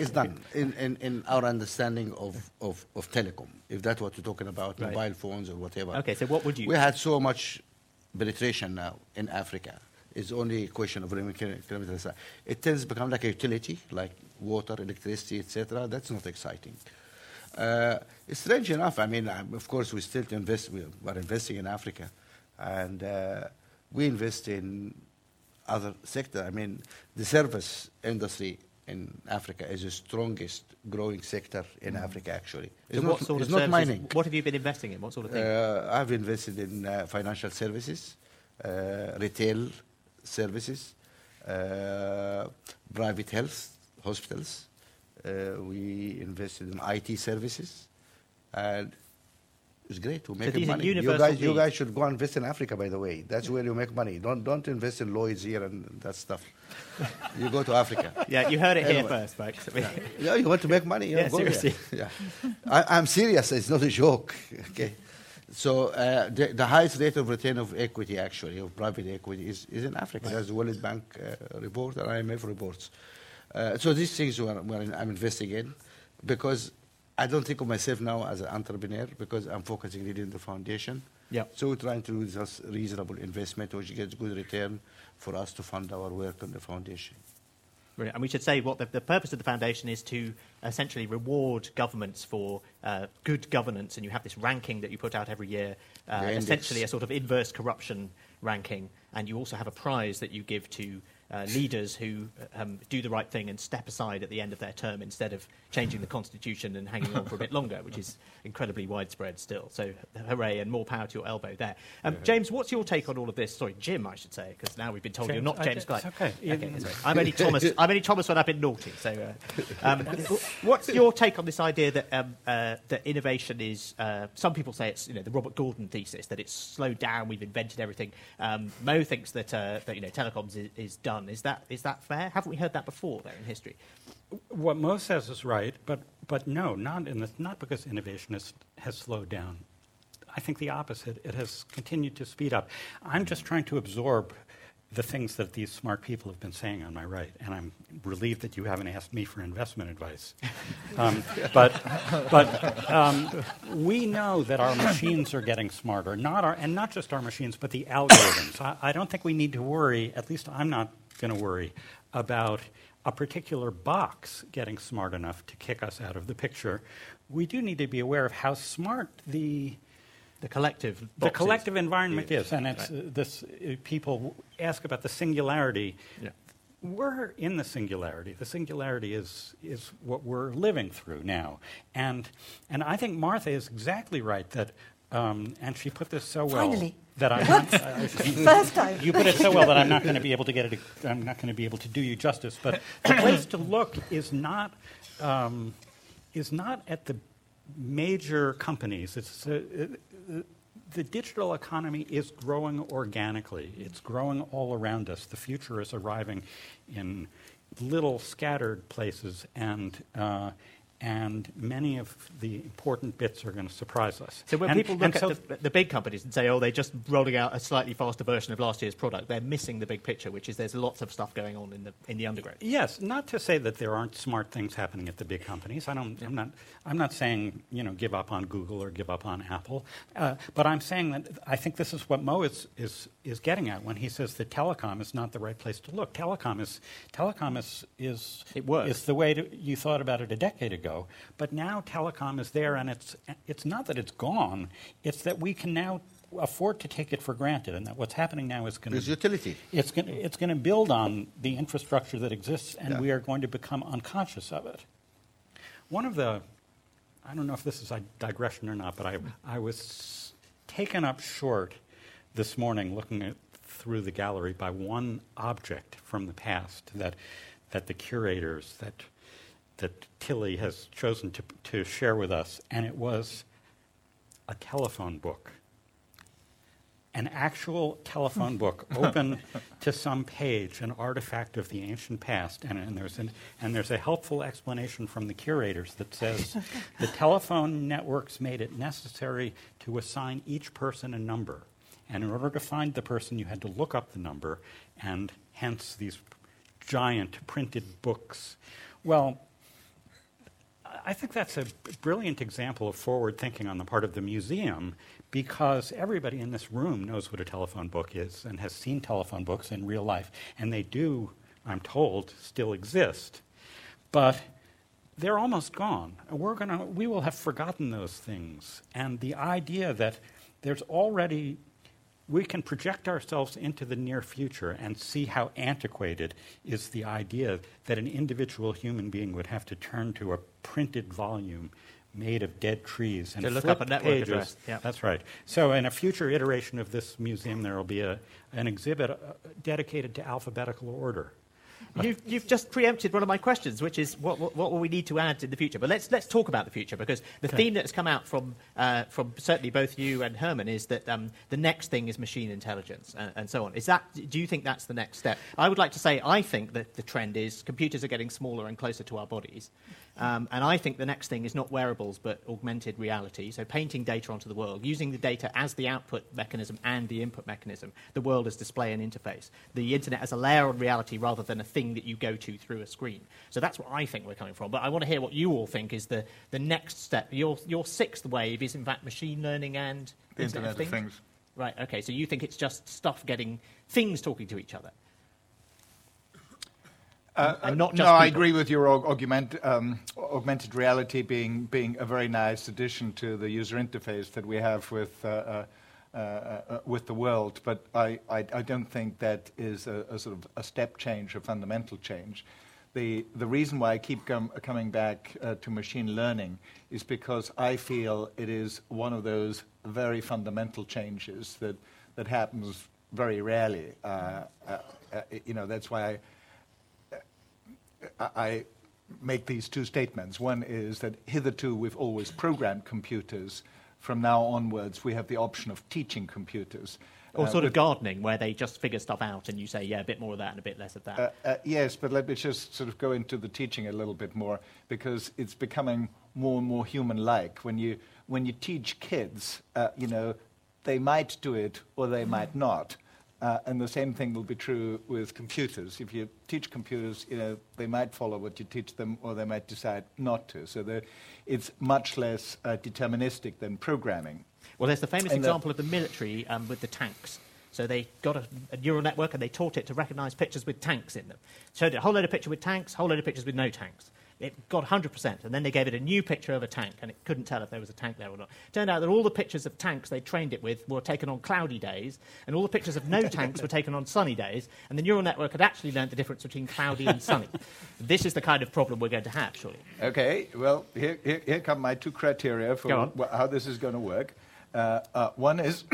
done. In our understanding of telecom, if that's what you're talking about, right. Mobile phones or whatever. Okay, so what would you... We had so much penetration now in Africa. It's only a question of kilometers. It tends to become like a utility, like water, electricity, etc. That's not exciting. Strange enough, I mean, of course, we still invest. We are investing in Africa, and we invest in other sector. I mean, the service industry in Africa is the strongest growing sector in Africa. Actually, it's so not mining. What have you been investing in? What sort of thing? I've invested in financial services, retail services, private health, hospitals. We invested in IT services, and it's great. We make money. You guys should go and invest in Africa. By the way, that's where you make money. Don't invest in Lloyd's here and that stuff. You go to Africa. Yeah, you heard it anyway. Here first, folks. Yeah, you want to make money? Yeah, go seriously. There. Yeah, I'm serious. It's not a joke. Okay, so the highest rate of return of equity, actually, of private equity, is in Africa. Right. That's the World Bank report and IMF reports. So these things I'm investing in, because I don't think of myself now as an entrepreneur, because I'm focusing really on the foundation. Yeah. So we're trying to do this reasonable investment which gets good return for us to fund our work on the foundation. Brilliant. And we should say what the purpose of the foundation is to essentially reward governments for good governance, and you have this ranking that you put out every year, essentially a sort of inverse corruption ranking, and you also have a prize that you give to leaders who do the right thing and step aside at the end of their term instead of changing the constitution and hanging on for a bit longer, which is incredibly widespread still. So hooray, and more power to your elbow there. James, what's your take on all of this? Sorry, Jim, I should say, because now we've been told James, you're not James Gleick. Okay, that's right. I'm only Thomas. I'm only Thomas when I've been naughty. So, what's your take on this idea that that innovation is? Some people say it's the Robert Gordon thesis, that it's slowed down. We've invented everything. Mo thinks that that telecoms is done. Is that fair? Haven't we heard that before, though, in history? What Mo says is right, but no, not because innovation has slowed down. I think the opposite. It has continued to speed up. I'm just trying to absorb the things that these smart people have been saying on my right, and I'm relieved that you haven't asked me for investment advice. But we know that our machines are getting smarter, not just our machines, but the algorithms. I don't think we need to worry, at least I'm not going to worry, about a particular box getting smart enough to kick us out of the picture. We do need to be aware of how smart the collective environment is. And it's right. People ask about the singularity. Yeah. We're in the singularity. The singularity is what we're living through now. And I think Martha is exactly right that, and she put this so well. Finally. That I first time. You put it so well that I'm not going to be able to get it. I'm not going to be able to do you justice. But the place to look is not at the major companies. It's the digital economy is growing organically. It's growing all around us. The future is arriving in little scattered places, and many of the important bits are going to surprise us. So when people look at the big companies and say, oh, they're just rolling out a slightly faster version of last year's product, they're missing the big picture, which is there's lots of stuff going on in the underground. Yes, not to say that there aren't smart things happening at the big companies. I'm not saying, give up on Google or give up on Apple. But I'm saying that I think this is what Mo is getting at when he says that telecom is not the right place to look. Telecom is the way you thought about it a decade ago. But now telecom is there, and it's not that it's gone. It's that we can now afford to take it for granted, and that what's happening now is going to... There's utility. It's going to build on the infrastructure that exists, and we are going to become unconscious of it. One of the... I don't know if this is a digression or not, but I was taken up short this morning looking through the gallery by one object from the past that the curators... that Tilly has chosen to share with us, and it was a telephone book, an actual telephone book open to some page, an artifact of the ancient past, and there's a helpful explanation from the curators that says the telephone networks made it necessary to assign each person a number, and in order to find the person, you had to look up the number, and hence these giant printed books. Well, I think that's a brilliant example of forward thinking on the part of the museum, because everybody in this room knows what a telephone book is and has seen telephone books in real life, and they do, I'm told, still exist. But they're almost gone. We will have forgotten those things. And the idea that there's already, we can project ourselves into the near future and see how antiquated is the idea that an individual human being would have to turn to a printed volume made of dead trees and flip pages. To look up a network address. Yeah. That's right. So in a future iteration of this museum, there will be an exhibit dedicated to alphabetical order. You've just preempted one of my questions, which is what will we need to add in the future? But let's talk about the future, because the theme that has come out from certainly both you and Herman is that the next thing is machine intelligence and so on. Is that, do you think that's the next step? I would like to say I think that the trend is computers are getting smaller and closer to our bodies, and I think the next thing is not wearables but augmented reality. So painting data onto the world, using the data as the output mechanism and the input mechanism, the world as display and interface, the internet as a layer on reality rather than a thing that you go to through a screen. So that's what I think we're coming from. But I want to hear what you all think is the next step. Your sixth wave is, in fact, machine learning and the Internet of Things. Right, okay. So you think it's just stuff getting things talking to each other. And not just no, people. I agree with your augmented reality being a very nice addition to the user interface that we have with the world, but I don't think that is a sort of a step change, a fundamental change. The reason why I keep coming back to machine learning is because I feel it is one of those very fundamental changes that happens very rarely. That's why I make these two statements. One is that hitherto we've always programmed computers. From now onwards, we have the option of teaching computers. Or sort of gardening, where they just figure stuff out and you say, yeah, a bit more of that and a bit less of that. Yes, but let me just sort of go into the teaching a little bit more, because it's becoming more and more human-like. When you teach kids, they might do it or they might not. And the same thing will be true with computers. If you teach computers, they might follow what you teach them, or they might decide not to. So it's much less deterministic than programming. Well, there's the famous example of the military with the tanks. So they got a neural network and they taught it to recognize pictures with tanks in them. Showed it a whole load of pictures with tanks, a whole load of pictures with no tanks. It got 100%, and then they gave it a new picture of a tank, and it couldn't tell if there was a tank there or not. Turned out that all the pictures of tanks they trained it with were taken on cloudy days, and all the pictures of no tanks were taken on sunny days, and the neural network had actually learned the difference between cloudy and sunny. This is the kind of problem we're going to have, surely. Okay, well, here come my two criteria for how this is going to work. One is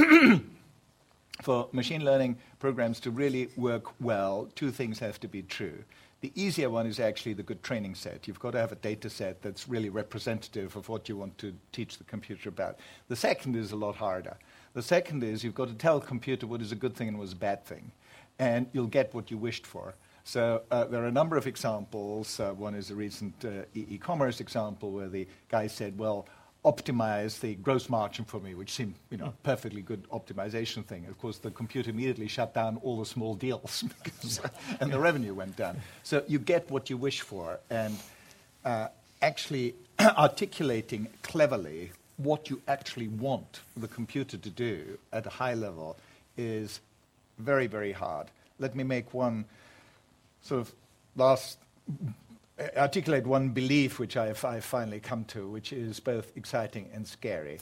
for machine learning programs to really work well, two things have to be true. The easier one is actually the good training set. You've got to have a data set that's really representative of what you want to teach the computer about. The second is a lot harder. The second is you've got to tell the computer what is a good thing and what is a bad thing, and you'll get what you wished for. So there are a number of examples. One is a recent e-commerce example where the guy said, well, optimize the gross margin for me, which seemed, perfectly good optimization thing. Of course, the computer immediately shut down all the small deals and the revenue went down. So you get what you wish for, and actually articulating cleverly what you actually want the computer to do at a high level is very, very hard. Let me make one sort of last... articulate one belief which I've finally come to, which is both exciting and scary.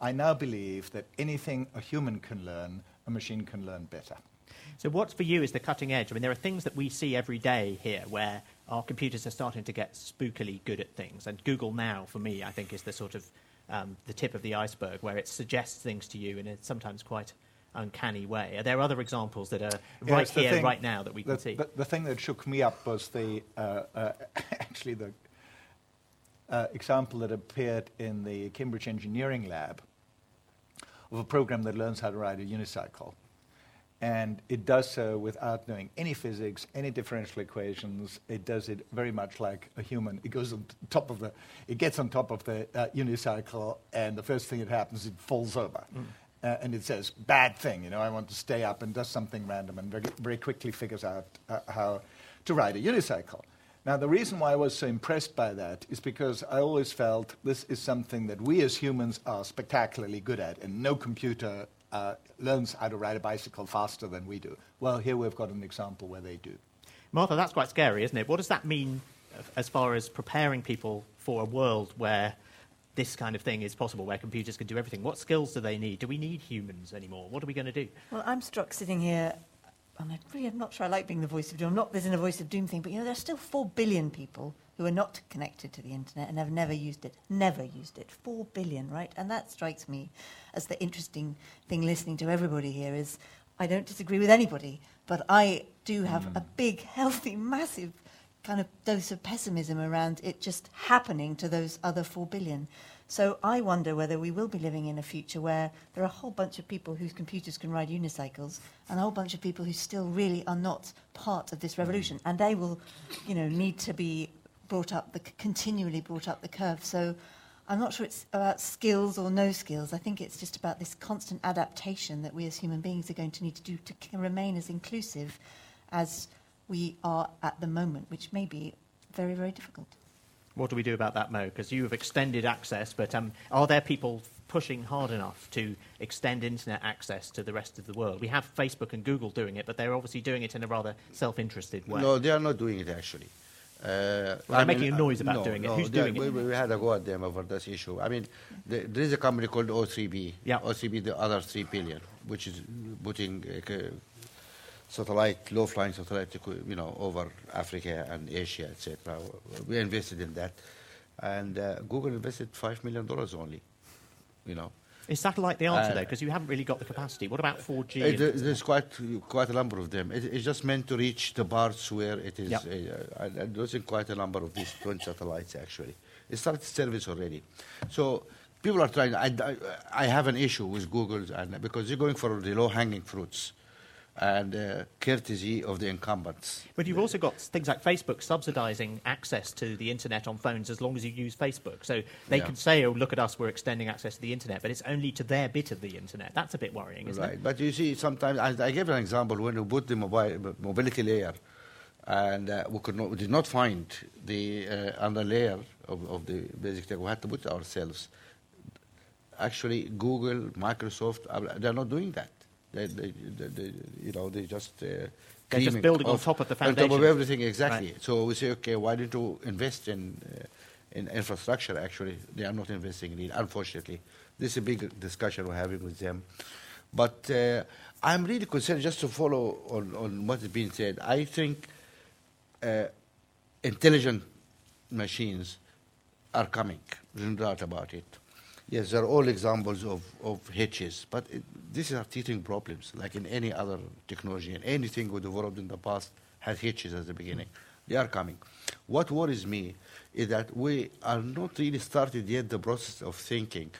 I now believe that anything a human can learn, a machine can learn better. So what's for you is the cutting edge? I mean, there are things that we see every day here where our computers are starting to get spookily good at things. And Google Now, for me, I think is the sort of the tip of the iceberg where it suggests things to you in a sometimes quite uncanny way. Are there other examples that are right now that we can see? The thing that shook me up was the actually the example that appeared in the Cambridge Engineering Lab of a program that learns how to ride a unicycle. And it does so without knowing any physics, any differential equations. It does it very much like a human. It goes on top of it gets on top of the unicycle, and the first thing that happens, it falls over. Mm. And it says, bad thing, you know, I want to stay up, and does something random, and very, very quickly figures out how to ride a unicycle. Now, the reason why I was so impressed by that is because I always felt this is something that we as humans are spectacularly good at, and no computer learns how to ride a bicycle faster than we do. Well, here we've got an example where they do. Martha, that's quite scary, isn't it? What does that mean as far as preparing people for a world where this kind of thing is possible, where computers can do everything? What skills do they need? Do we need humans anymore? What are we going to do? Well, I'm struck sitting here, and I really am not sure I like being the voice of doom. I'm not this in a voice of doom thing, but, you know, there are still 4 billion people who are not connected to the internet and have never used it, 4 billion, right? And that strikes me as the interesting thing listening to everybody here is I don't disagree with anybody, but I do have a big, healthy, massive kind of dose of pessimism around it just happening to those other 4 billion. So I wonder whether we will be living in a future where there are a whole bunch of people whose computers can ride unicycles and a whole bunch of people who still really are not part of this revolution. And they will, you know, need to be continually brought up the curve. So I'm not sure it's about skills or no skills. I think it's just about this constant adaptation that we as human beings are going to need to do to remain as inclusive as we are at the moment, which may be very, very difficult. What do we do about that, Mo? Because you have extended access, but are there people pushing hard enough to extend internet access to the rest of the world? We have Facebook and Google doing it, but they're obviously doing it in a rather self-interested way. No, they are not doing it, actually. They're making a noise about doing it. Who's doing it? We had a go at them over this issue. I mean, there is a company called O3B. Yeah. O3B, the other 3 billion, which is putting satellite, low-flying satellite, you know, over Africa and Asia, etc. We invested in that, and Google invested $5 million only. You know, is satellite the answer though? Because you haven't really got the capacity. What about 4G? There's quite a number of them. It's just meant to reach the parts where it is. Yep. There's quite a number of these 20 satellites actually. It started service already, so people are trying. I have an issue with Google and because they're going for the low-hanging fruits and courtesy of the incumbents. But you've also got things like Facebook subsidising access to the internet on phones as long as you use Facebook. So they can say, oh, look at us, we're extending access to the internet, but it's only to their bit of the internet. That's a bit worrying, isn't it? Right, but you see, sometimes, I gave an example when we put the mobility layer, and we did not find the under layer of the basic tech. We had to put it ourselves. Actually, Google, Microsoft, they're not doing that. They're just building on top of the foundation. On top of everything, exactly. Right. So we say, okay, why didn't you invest in infrastructure, actually? They are not investing in it, unfortunately. This is a big discussion we're having with them. But I'm really concerned, just to follow on what is being said, I think intelligent machines are coming, there's no doubt about it. Yes, they're all examples of hitches, but these are teething problems, like in any other technology, and anything we developed in the past had hitches at the beginning. They are coming. What worries me is that we are not really started yet the process of thinking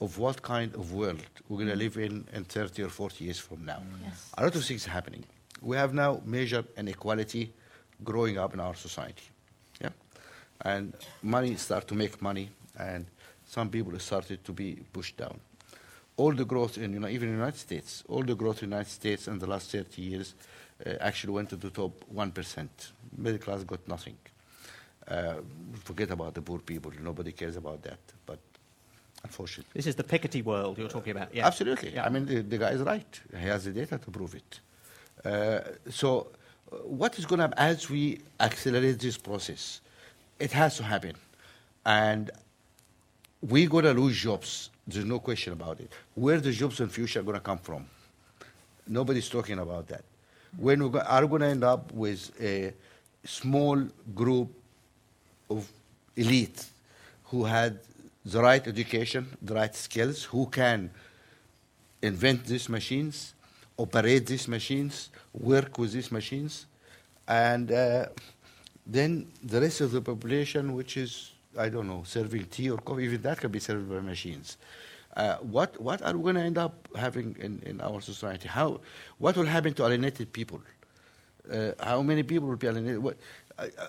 of what kind of world we're going to live in 30 or 40 years from now. Yes. A lot of things happening. We have now major inequality growing up in our society. Yeah? And money start to make money, and some people started to be pushed down. All the growth in, you know, even the United States, in the last 30 years actually went to the top 1%. Middle class got nothing. Forget about the poor people. Nobody cares about that. But unfortunately, this is the Piketty world you're talking about. Yeah. Absolutely. Yeah. I mean, the guy is right. He has the data to prove it. So what is going to happen as we accelerate this process? It has to happen. And we're going to lose jobs. There's no question about it. Where the jobs in the future are going to come from? Nobody's talking about that. When we are going to end up with a small group of elite who had the right education, the right skills, who can invent these machines, operate these machines, work with these machines, and then the rest of the population, which is I don't know, serving tea or coffee, even that can be served by machines. What are we going to end up having in our society? How? What will happen to alienated people? How many people will be alienated?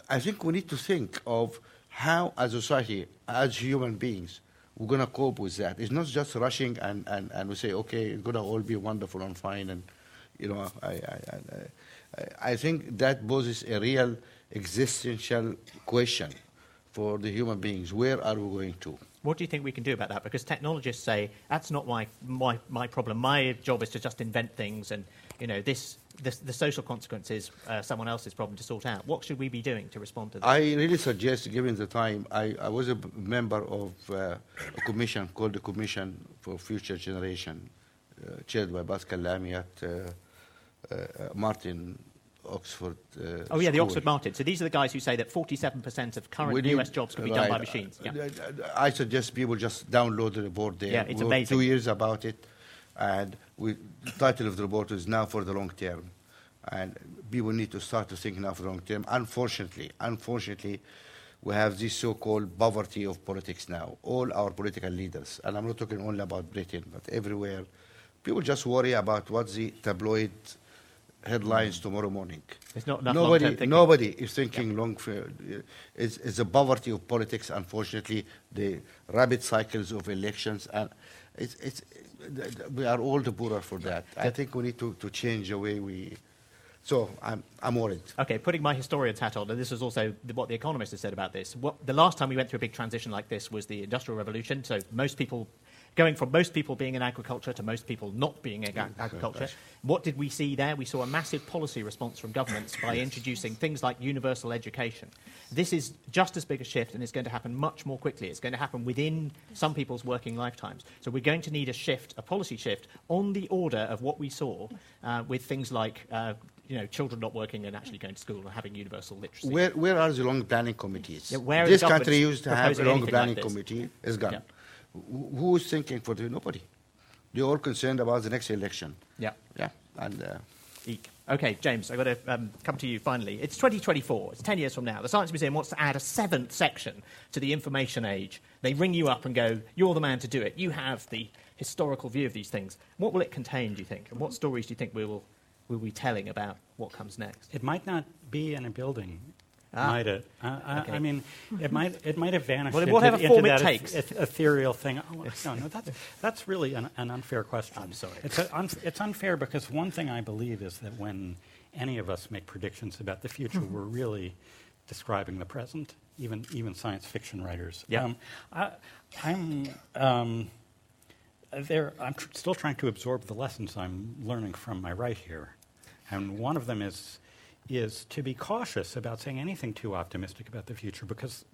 I think we need to think of how, as a society, as human beings, we're going to cope with that. It's not just rushing and we say, okay, it's going to all be wonderful and fine. And, you know, I think that poses a real existential question for the human beings. Where are we going to? What do you think we can do about that? Because technologists say, that's not my problem. My job is to just invent things and, you know, the social consequences, someone else's problem to sort out. What should we be doing to respond to that? I really suggest, given the time, I was a member of a commission called the Commission for Future Generation, chaired by Pascal Lamy at Martin Oxford. Oh, yeah, the School. Oxford Martin. So these are the guys who say that 47% of current US jobs can be done by machines. Yeah. I suggest people just download the report there. Yeah, it's amazing. 2 years about it. And the title of the report is Now for the Long Term. And people need to start to think now for the long term. Unfortunately, we have this so-called poverty of politics now. All our political leaders, and I'm not talking only about Britain, but everywhere, people just worry about what's the tabloid headlines tomorrow morning. It's not nobody is thinking long. It's the poverty of politics, unfortunately, the rapid cycles of elections, and we are all the poorer for that. I think we need to change the way we. So I'm worried. Okay, putting my historian's hat on, and this is also what The Economist has said about this. The last time we went through a big transition like this was the Industrial Revolution. So going from most people being in agriculture to most people not being in agriculture. What did we see there? We saw a massive policy response from governments by introducing things like universal education. This is just as big a shift, and it's going to happen much more quickly. It's going to happen within some people's working lifetimes. So we're going to need a policy shift, on the order of what we saw with things like children not working and actually going to school and having universal literacy. Where are the long planning committees? Yeah, this country used to have a long planning committee. It's gone. Yeah. Who's thinking for nobody? They're all concerned about the next election. Yeah. And eek. Okay, James, I've got to come to you finally. It's 2024. It's 10 years from now. The Science Museum wants to add a 7th section to the information age. They ring you up and go, you're the man to do it. You have the historical view of these things. What will it contain, do you think? And what stories do you think we'll be telling about what comes next? It might not be in a building. Might it? Okay. I mean, it might have vanished into that ethereal thing. Oh, no, that's really an unfair question. I'm sorry. It's unfair because one thing I believe is that when any of us make predictions about the future, we're really describing the present, even science fiction writers. Yeah. I'm still trying to absorb the lessons I'm learning from my right here. And one of them is to be cautious about saying anything too optimistic about the future because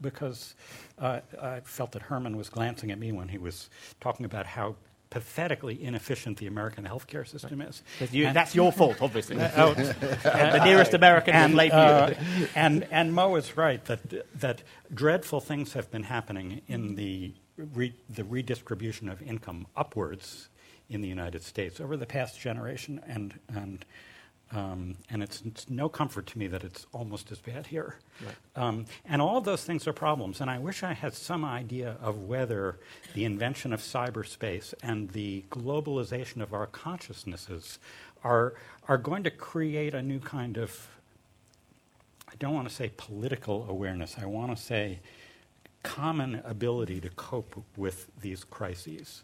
I felt that Herman was glancing at me when he was talking about how pathetically inefficient the American healthcare system is. That's your fault, obviously. The nearest American enslaved you. And Mo is right that dreadful things have been happening in the redistribution of income upwards in the United States over the past generation and it's no comfort to me that it's almost as bad here. Right. And all those things are problems. And I wish I had some idea of whether the invention of cyberspace and the globalization of our consciousnesses are going to create a new kind of, I don't want to say political awareness. I want to say common ability to cope with these crises.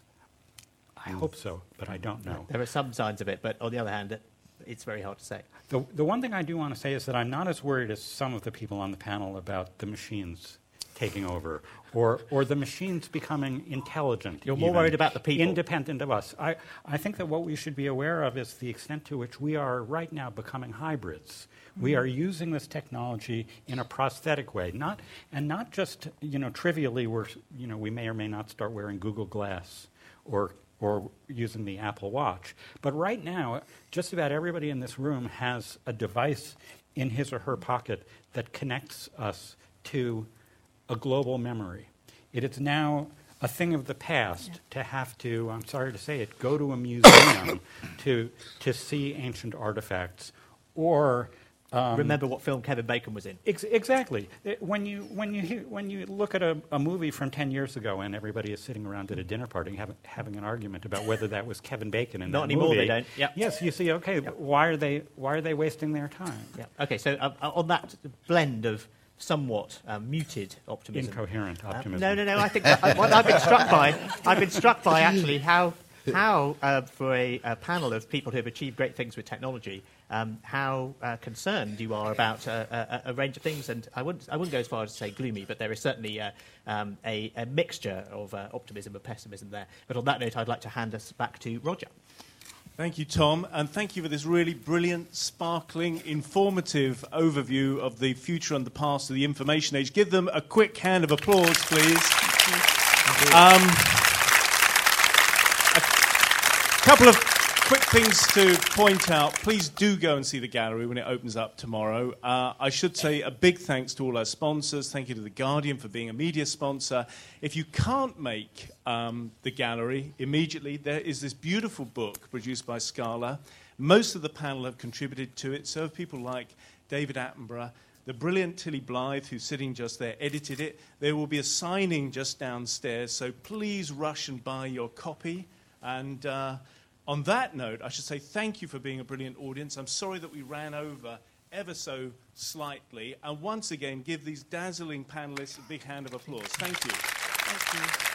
I hope so, but I don't know. There are some signs of it, but on the other hand, it's very hard to say. The one thing I do want to say is that I'm not as worried as some of the people on the panel about the machines taking over or the machines becoming intelligent. You're more worried about the people. Independent of us. I think that what we should be aware of is the extent to which we are right now becoming hybrids. We are using this technology in a prosthetic way, not just, trivially. We may or may not start wearing Google Glass or using the Apple Watch. But right now, just about everybody in this room has a device in his or her pocket that connects us to a global memory. It is now a thing of the past to have to, I'm sorry to say it, go to a museum to see ancient artifacts or Remember what film Kevin Bacon was in. Exactly. When you look at a movie from 10 years ago and everybody is sitting around at a dinner party having an argument about whether that was Kevin Bacon in that movie. Not anymore, they don't. Yep. Yes, you see, okay, yep. Why are they wasting their time? Yep. Okay, so on that blend of somewhat muted optimism. Incoherent optimism. No, I think what I've been struck by actually how for a panel of people who have achieved great things with technology, how concerned you are about a range of things. And I wouldn't go as far as to say gloomy, but there is certainly a mixture of optimism and pessimism there. But on that note, I'd like to hand us back to Roger. Thank you, Tom, and thank you for this really brilliant, sparkling, informative overview of the future and the past of the information age. Give them a quick hand of applause, please. Thank you. A couple of quick things to point out. Please do go and see the gallery when it opens up tomorrow. I should say a big thanks to all our sponsors. Thank you to The Guardian for being a media sponsor. If you can't make the gallery immediately, there is this beautiful book produced by Scala. Most of the panel have contributed to it, so have people like David Attenborough. The brilliant Tilly Blythe, who's sitting just there, edited it. There will be a signing just downstairs, so please rush and buy your copy. And on that note, I should say thank you for being a brilliant audience. I'm sorry that we ran over ever so slightly. And once again, give these dazzling panelists a big hand of applause. Thank you. Thank you.